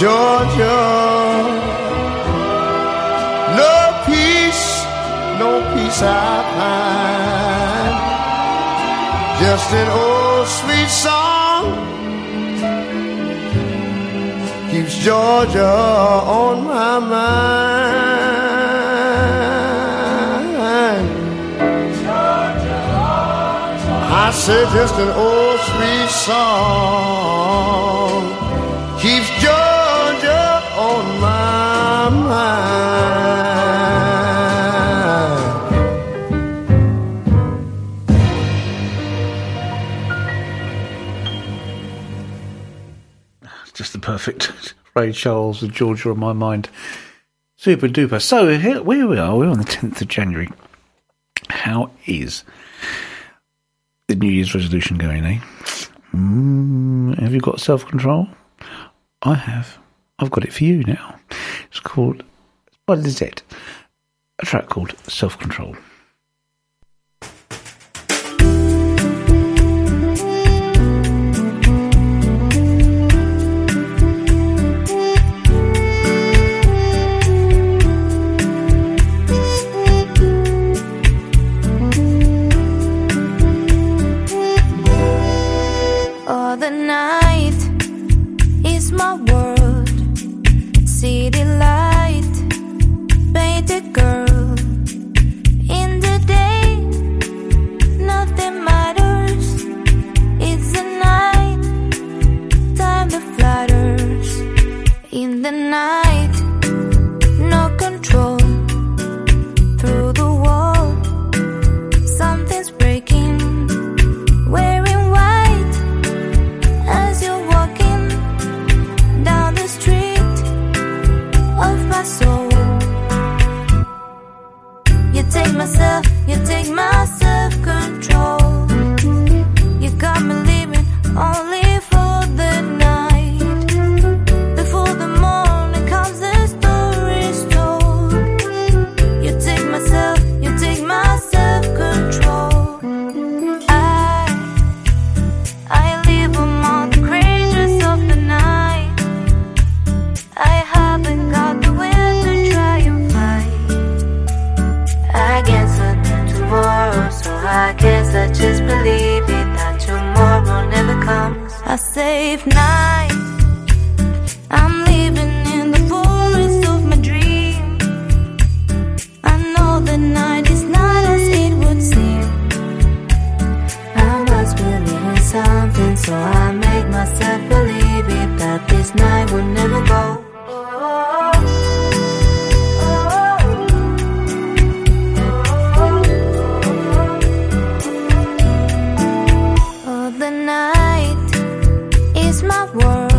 Georgia. No peace I find, just an old sweet song keeps Georgia on my mind. I said just an old sweet song keeps Georgia on my mind. Perfect. Ray Charles and Georgia on my mind. Super duper. So here, here we are. We're on the tenth of January. How is the New Year's resolution going, eh? Mm, have you got self-control? I have. I've got it for you now. It's called, by Lizette, a track called Self-Control. Night is my world.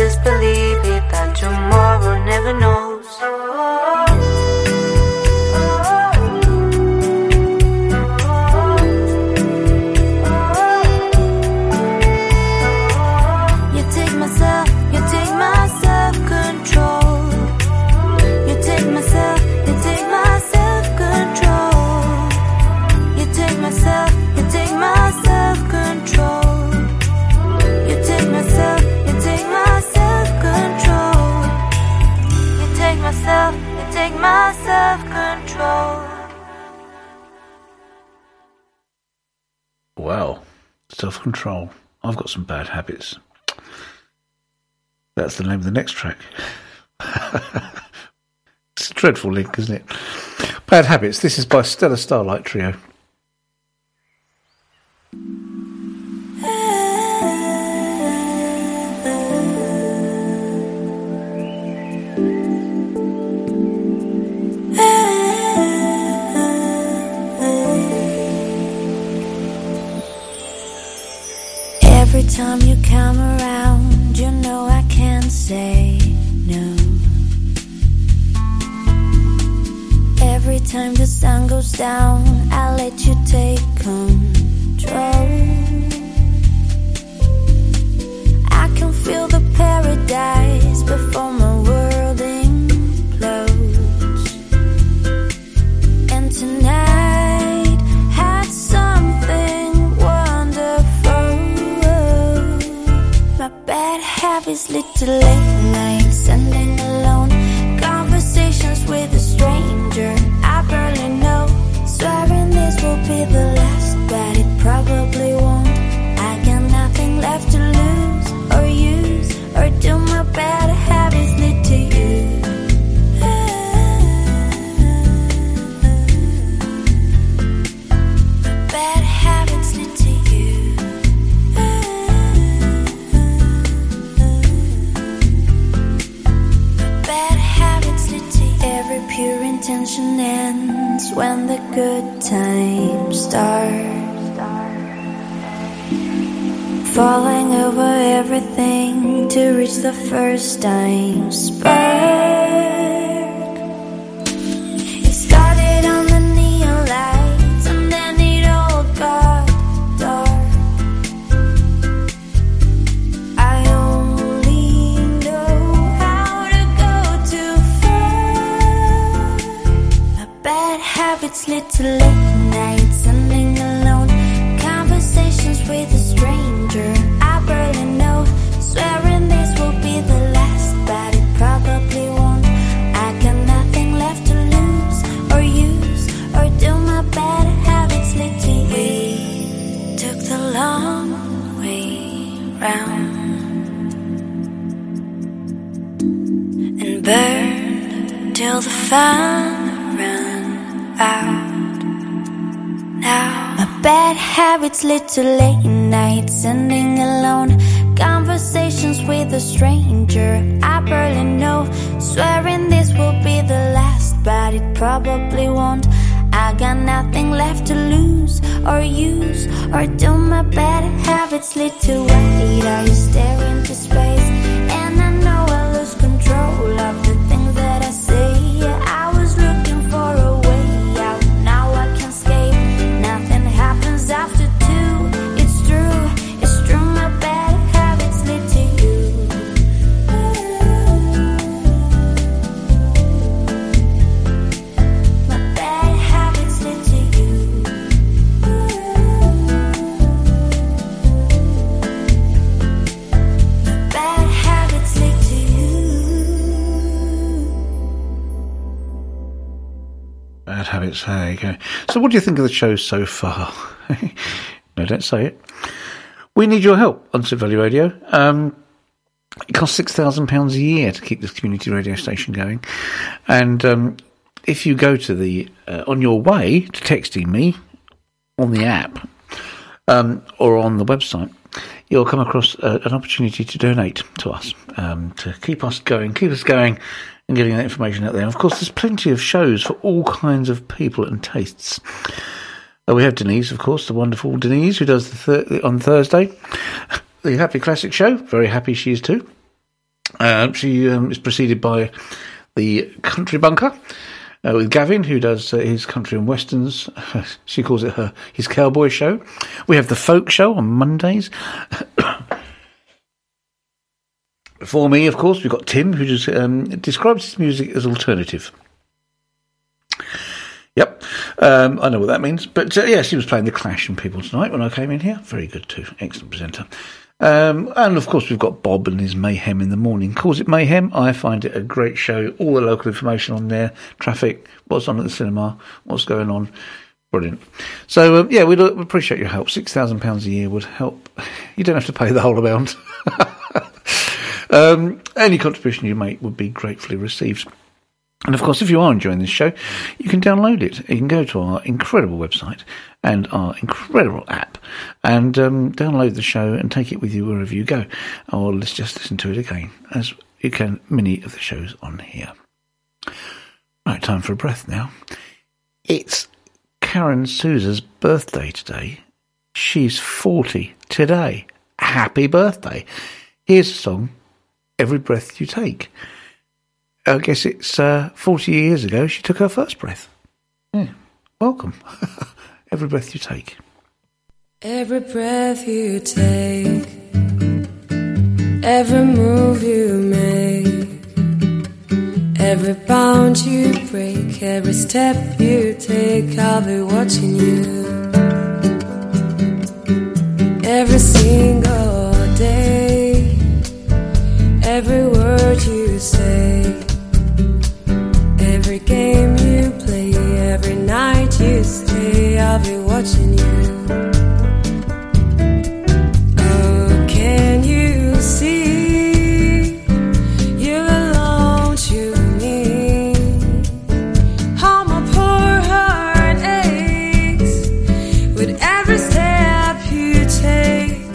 just believe it, that tomorrow never knows. My self-control. Well, self-control. I've got some bad habits. That's the name of the next track. It's a dreadful link, isn't it? Bad Habits. This is by Stella Starlight Trio. Every time you come around, you know I can't say no. Every time the sun goes down, I let you take control. I can feel the paradise before my world implodes. And tonight it's lit to late night, standing alone, conversations with a stranger I barely know, swearing this will be the last, but it probably won't. I got nothing left to lose, or use, or do my bad habits lead to you? Pure intention ends when the good times start. Falling over everything to reach the first time spark. It started on the neon lights and then it all got dark. I only know how to go too far. My bad habits lead to late nights, standing alone, conversations with a stranger I barely know, swearing this will be the last, but it probably won't. I got nothing left to lose, or use, or do my bad habits lead to you? We took the long way round and burned till the fun ran out. Now, my bad habits lead to late nights, ending alone, conversations with a stranger I barely know, swearing this will be the last, but it probably won't. I got nothing left to lose, or use, or do my bad habits lead to wait? Are you staring into space? And I know I lose control of the things that I say. I was looking for a way out, now I can't escape. After two, it's true, it's true, my bad habits lead to you. Ooh. My bad habits lead to you. Ooh. My bad habits lead to you. Bad habits, there you go. So what do you think of the show so far? No, don't say it. We need your help on Sid Valley Radio. Um, it costs six thousand pounds a year to keep this community radio station going. And um, if you go to the, uh, on your way to texting me on the app um, or on the website, you'll come across uh, an opportunity to donate to us, um, to keep us going, keep us going and getting that information out there. And of course, there's plenty of shows for all kinds of people and tastes. We have Denise, of course, the wonderful Denise, who does the thir- on Thursday the Happy Classic Show. Very happy she is too. Uh, she um, is preceded by The Country Bunker, uh, with Gavin, who does uh, his country and westerns. She calls it her his cowboy show. We have The Folk Show on Mondays. For me, of course, we've got Tim, who just um, describes his music as alternative. Yep, um, I know what that means. But uh, yeah, she was playing The Clash and people tonight when I came in here. Very good too, excellent presenter. Um, and of course we've got Bob and his Mayhem in the Morning. Calls it Mayhem. I find it a great show. All the local information on there, traffic, what's on at the cinema, what's going on. Brilliant. So um, yeah, we'd appreciate your help. six thousand pounds a year would help. You don't have to pay the whole amount. um, any contribution you make would be gratefully received. And of course, if you are enjoying this show, you can download it. You can go to our incredible website and our incredible app and um, download the show and take it with you wherever you go. Or let's just listen to it again, as you can many of the shows on here. Right, time for a breath now. It's Karen Souza's birthday today. She's forty today. Happy birthday. Here's a song, Every Breath You Take. I guess it's uh, forty years ago she took her first breath. Yeah. Welcome. Every breath you take. Every breath you take, every move you make, every bound you break, every step you take, I'll be watching you. Every single day, every word you say, every game you play, every night you stay, I'll be watching you. Oh, can you see? You belong to me. How my poor heart aches with every step you take,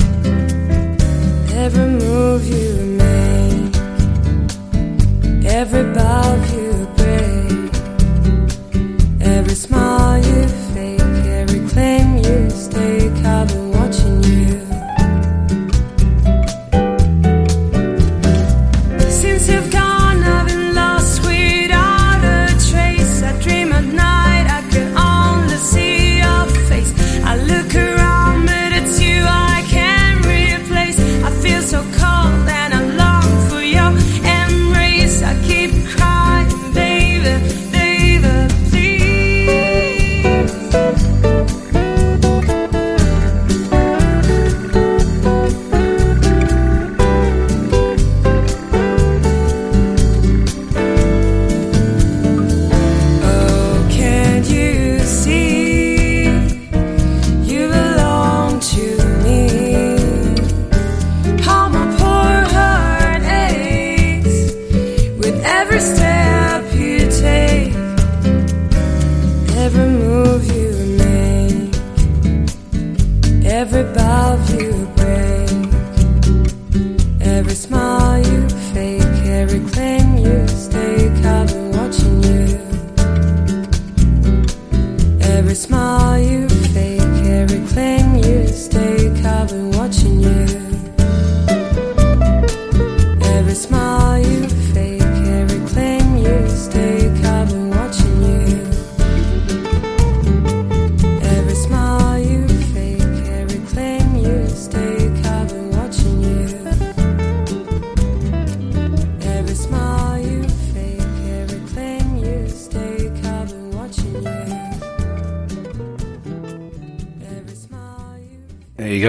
every move you make, every bow you smile you fake, every claim you stake, I've been watching you. Since you've gone, I've been lost without a trace. I dream at night, I could only see your face. I look around, but it's you I can't replace. I feel so cold and I long for your embrace. I keep crying, baby.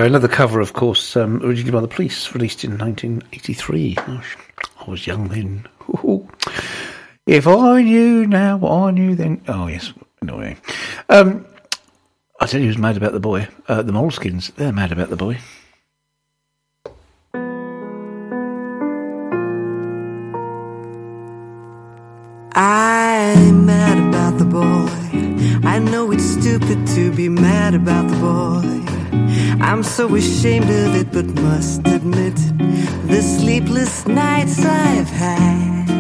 Another cover, of course, um, originally by The Police, released in nineteen eighty-three. Gosh, I was young then. Ooh. If I knew now what I knew then. Oh, yes. Annoying. Um, I tell you who's mad about the boy. Uh, the Moleskins, they're mad about the boy. I'm mad about the boy. I know it's stupid to be mad about the boy. I'm so ashamed of it, but must admit the sleepless nights I've had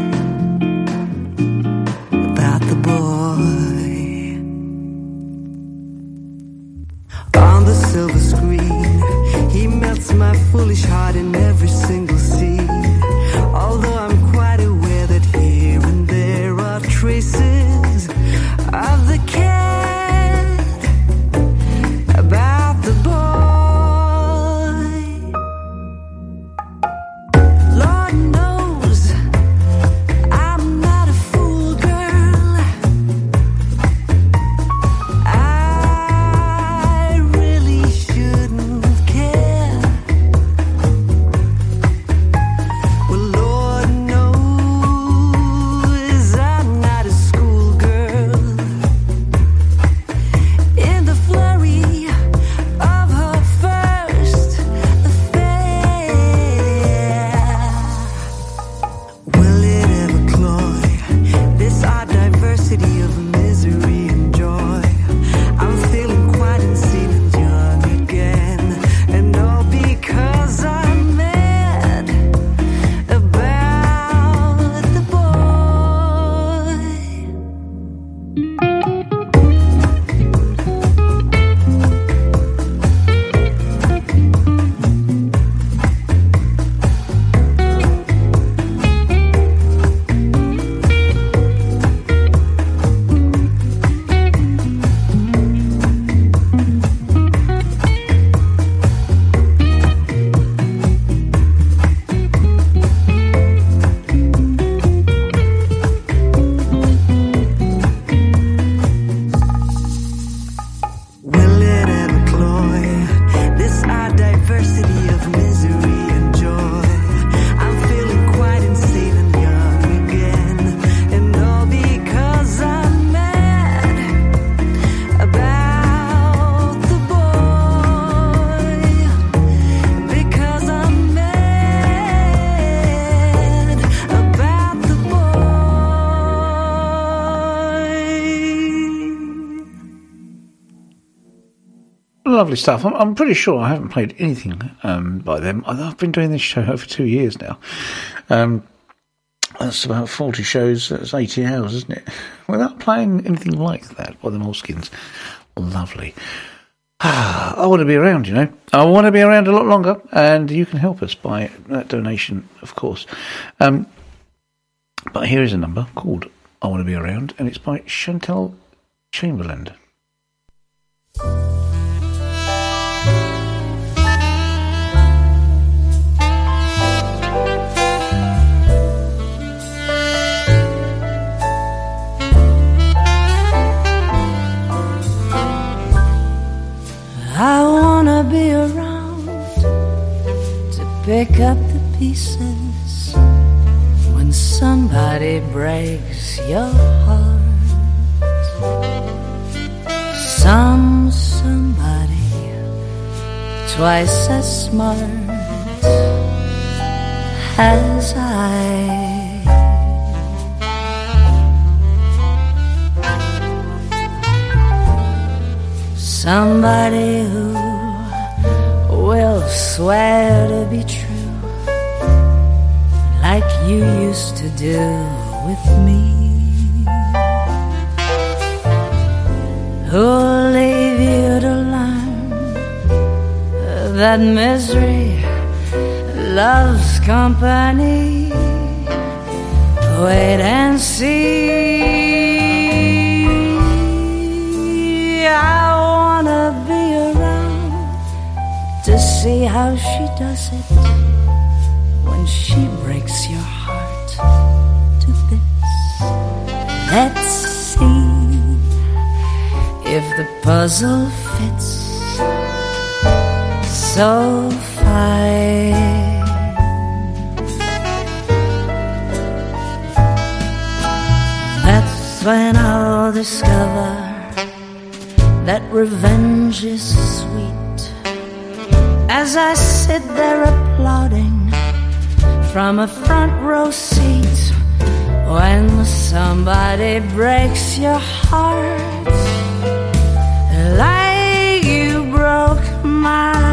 about the boy. On the silver screen, he melts my foolish heart in every single scene. Although lovely stuff. I'm, I'm pretty sure I haven't played anything um, by them. I've been doing this show for two years now. Um, that's about forty shows. That's eighty hours, isn't it? Without playing anything like that by the Moleskins. Lovely. Ah, I want to be around, you know. I want to be around a lot longer, and you can help us by that donation, of course. Um, but here is a number called I Want to Be Around, and it's by Chantal Chamberlain. I wanna be around to pick up the pieces when somebody breaks your heart. Some somebody twice as smart as I. Somebody who will swear to be true, like you used to do with me. Who'll leave you to learn that misery loves company. Wait and see. I to see how she does it when she breaks your heart to bits. Let's see if the puzzle fits so fine. That's when I'll discover that revenge is sweet. As I sit there applauding from a front row seat, when somebody breaks your heart like you broke mine.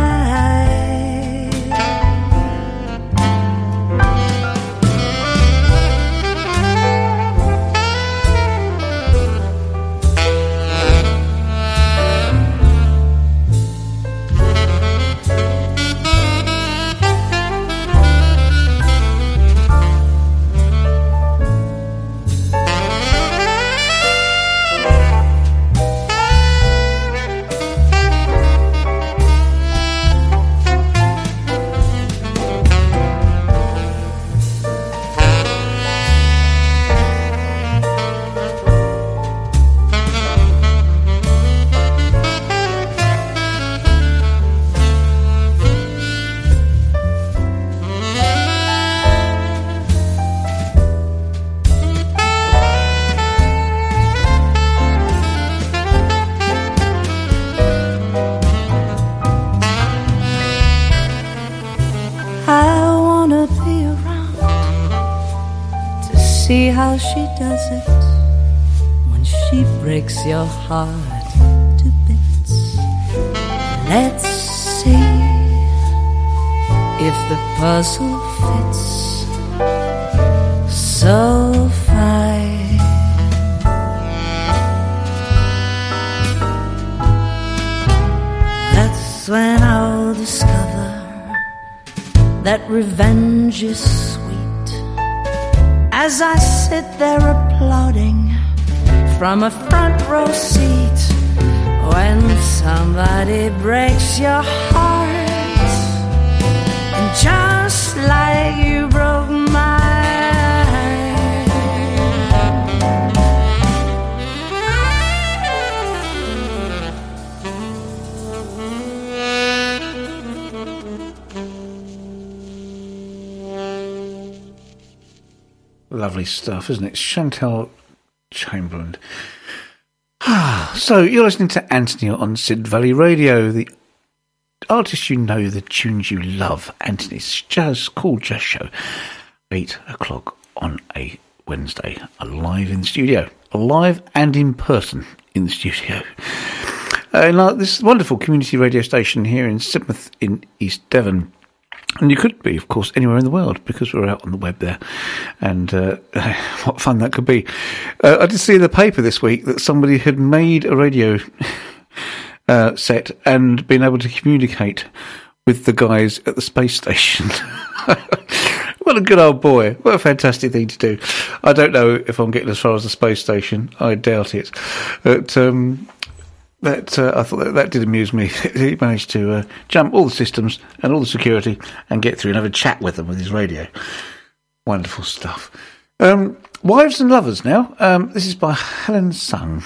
How she does it when she breaks your heart to bits. Let's see if the puzzle fits so fine. That's when I'll discover that revenge is. As I sit there applauding from a front row seat, when somebody breaks your heart, and just like you broke mine. Lovely stuff, isn't it? Chantal Chamberlain. Ah, so you're listening to Anthony on Sid Valley Radio. The artists you know, the tunes you love. Anthony's Jazz, cool jazz show. Eight o'clock on a Wednesday. Live in the studio. Live and in person in the studio. in this wonderful community radio station here in Sidmouth in East Devon. And you could be, of course, anywhere in the world, because we're out on the web there. And uh, what fun that could be. Uh, I did see in the paper this week that somebody had made a radio uh, set and been able to communicate with the guys at the space station. What a good old boy. What a fantastic thing to do. I don't know if I'm getting as far as the space station. I doubt it. But... Um, That uh, I thought that, that did amuse me. He managed to uh, jump all the systems and all the security and get through and have a chat with them with his radio. Wonderful stuff. Um, Wives and Lovers now. Um, this is by Helen Sung.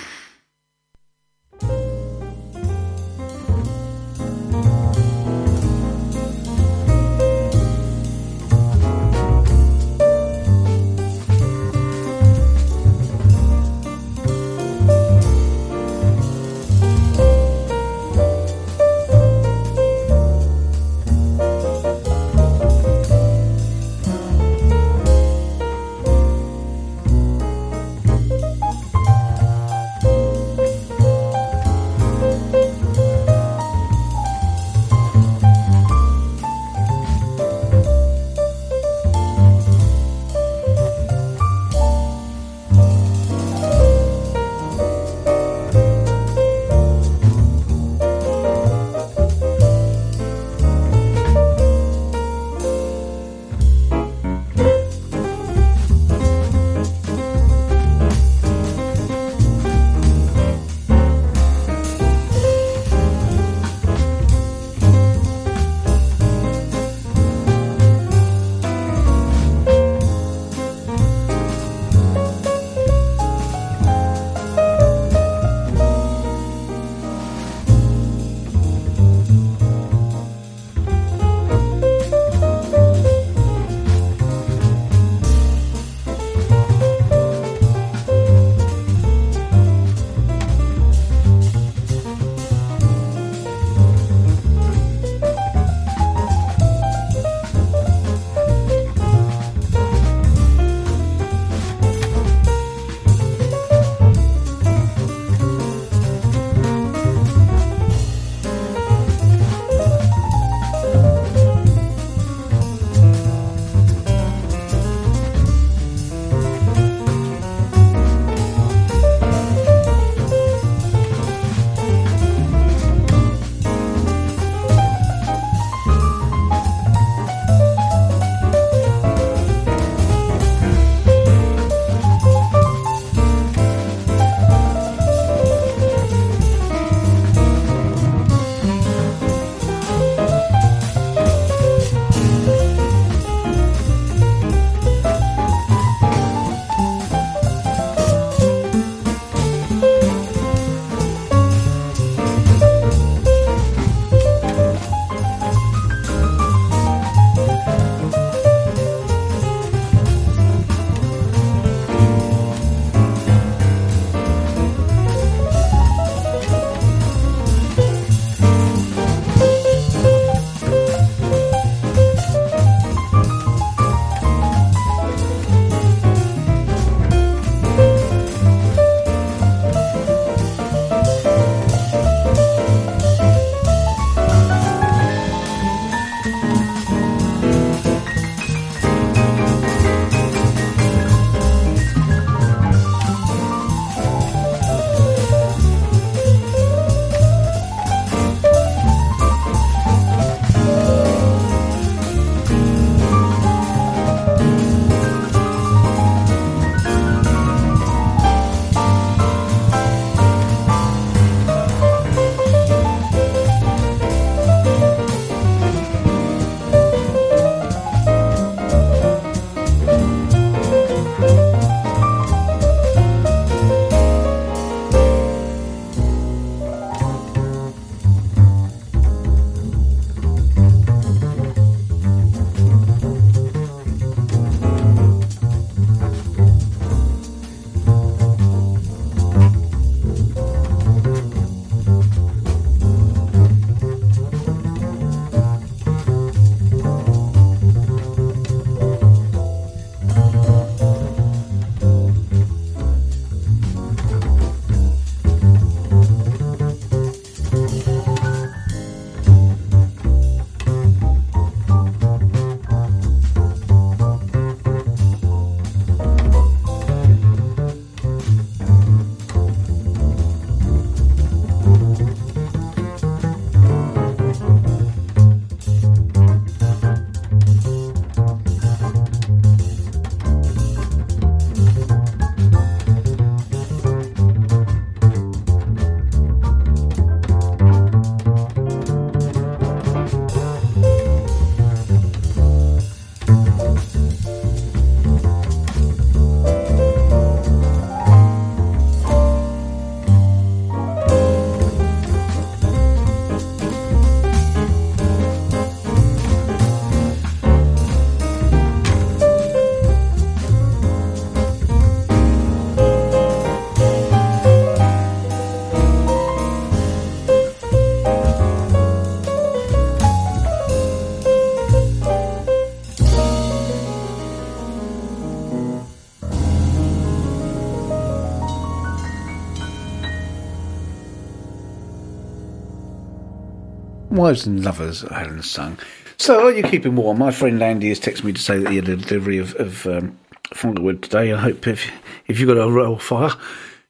Wives and Lovers, Helen Sung. So, are you keeping warm? My friend Andy has texted me to say that he had a delivery of, of um, firewood today. I hope if if you've got a real fire,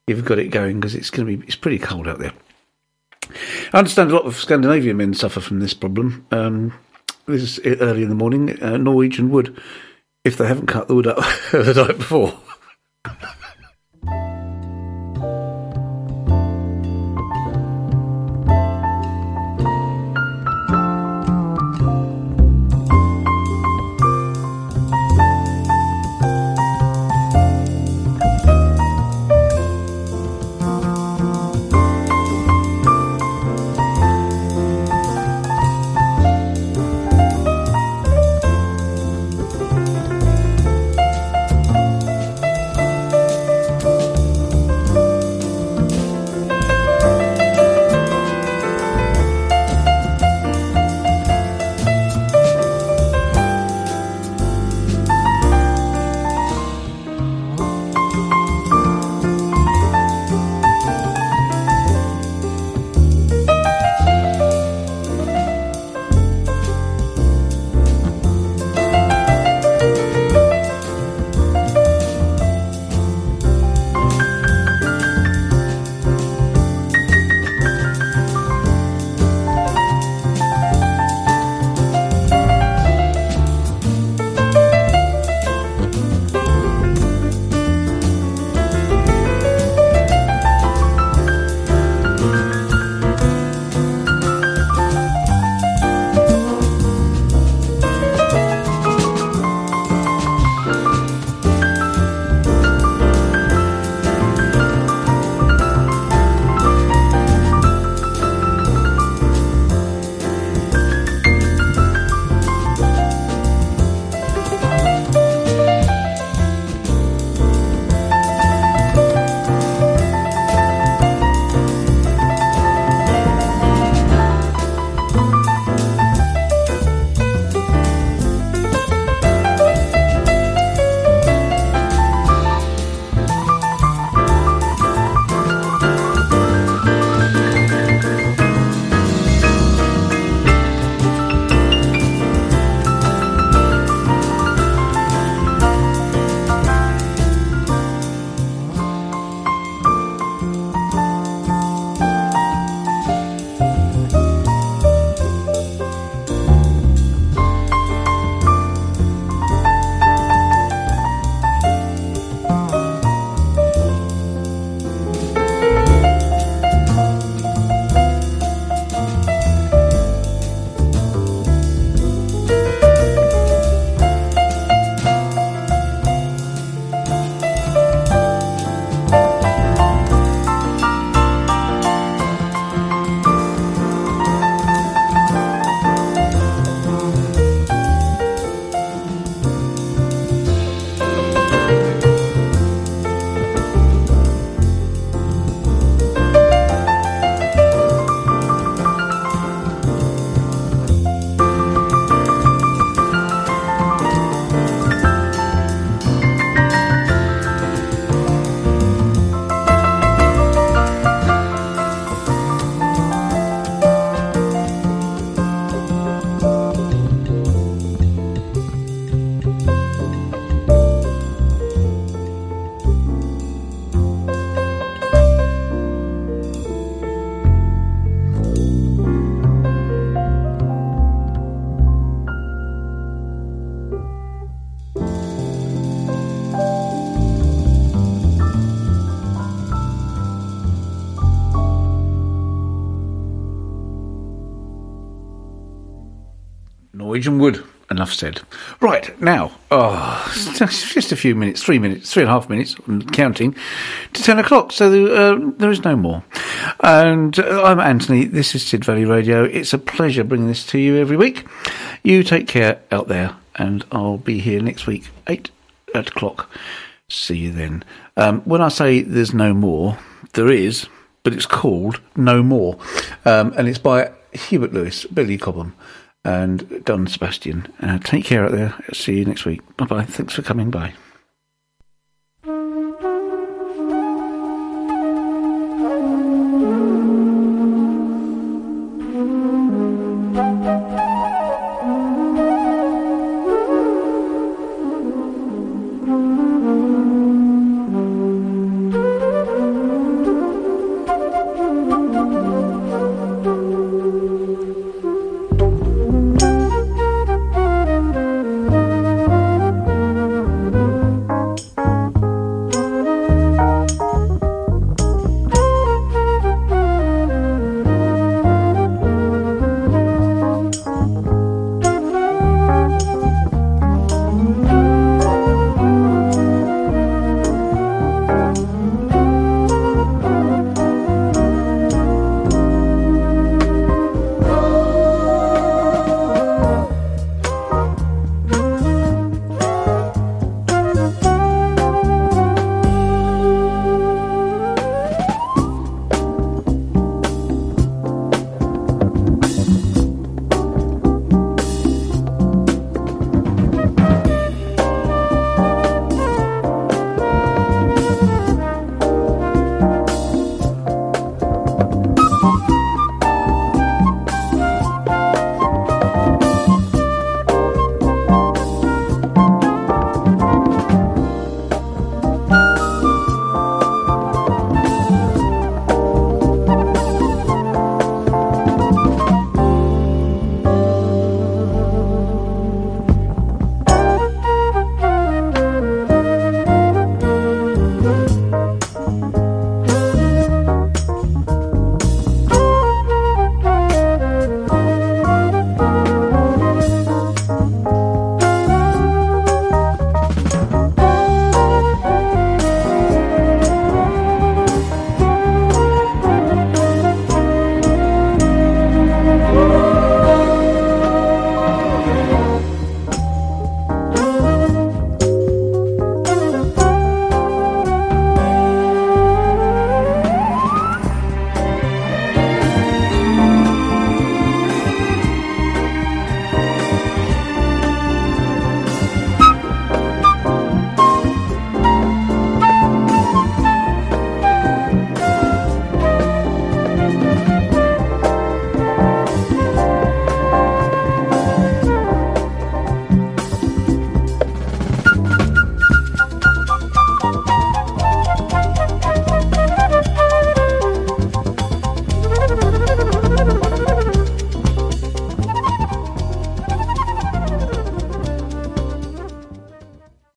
you've got it going, because it's going to be it's pretty cold out there. I understand a lot of Scandinavian men suffer from this problem. Um, this is early in the morning. Uh, Norwegian wood, if they haven't cut the wood up the night before. Norwegian wood, enough said. Right, now, oh, just a few minutes, three minutes, three and a half minutes, counting, to ten o'clock, so uh, there is no more. And uh, I'm Anthony, this is Sid Valley Radio. It's a pleasure bringing this to you every week. You take care out there, and I'll be here next week, eight o'clock. See you then. Um, when I say there's no more, there is, but it's called No More, um, and it's by Hubert Lewis, Billy Cobham, and Don Sebastian. Uh, take care out there. See you next week. Bye bye. Thanks for coming by.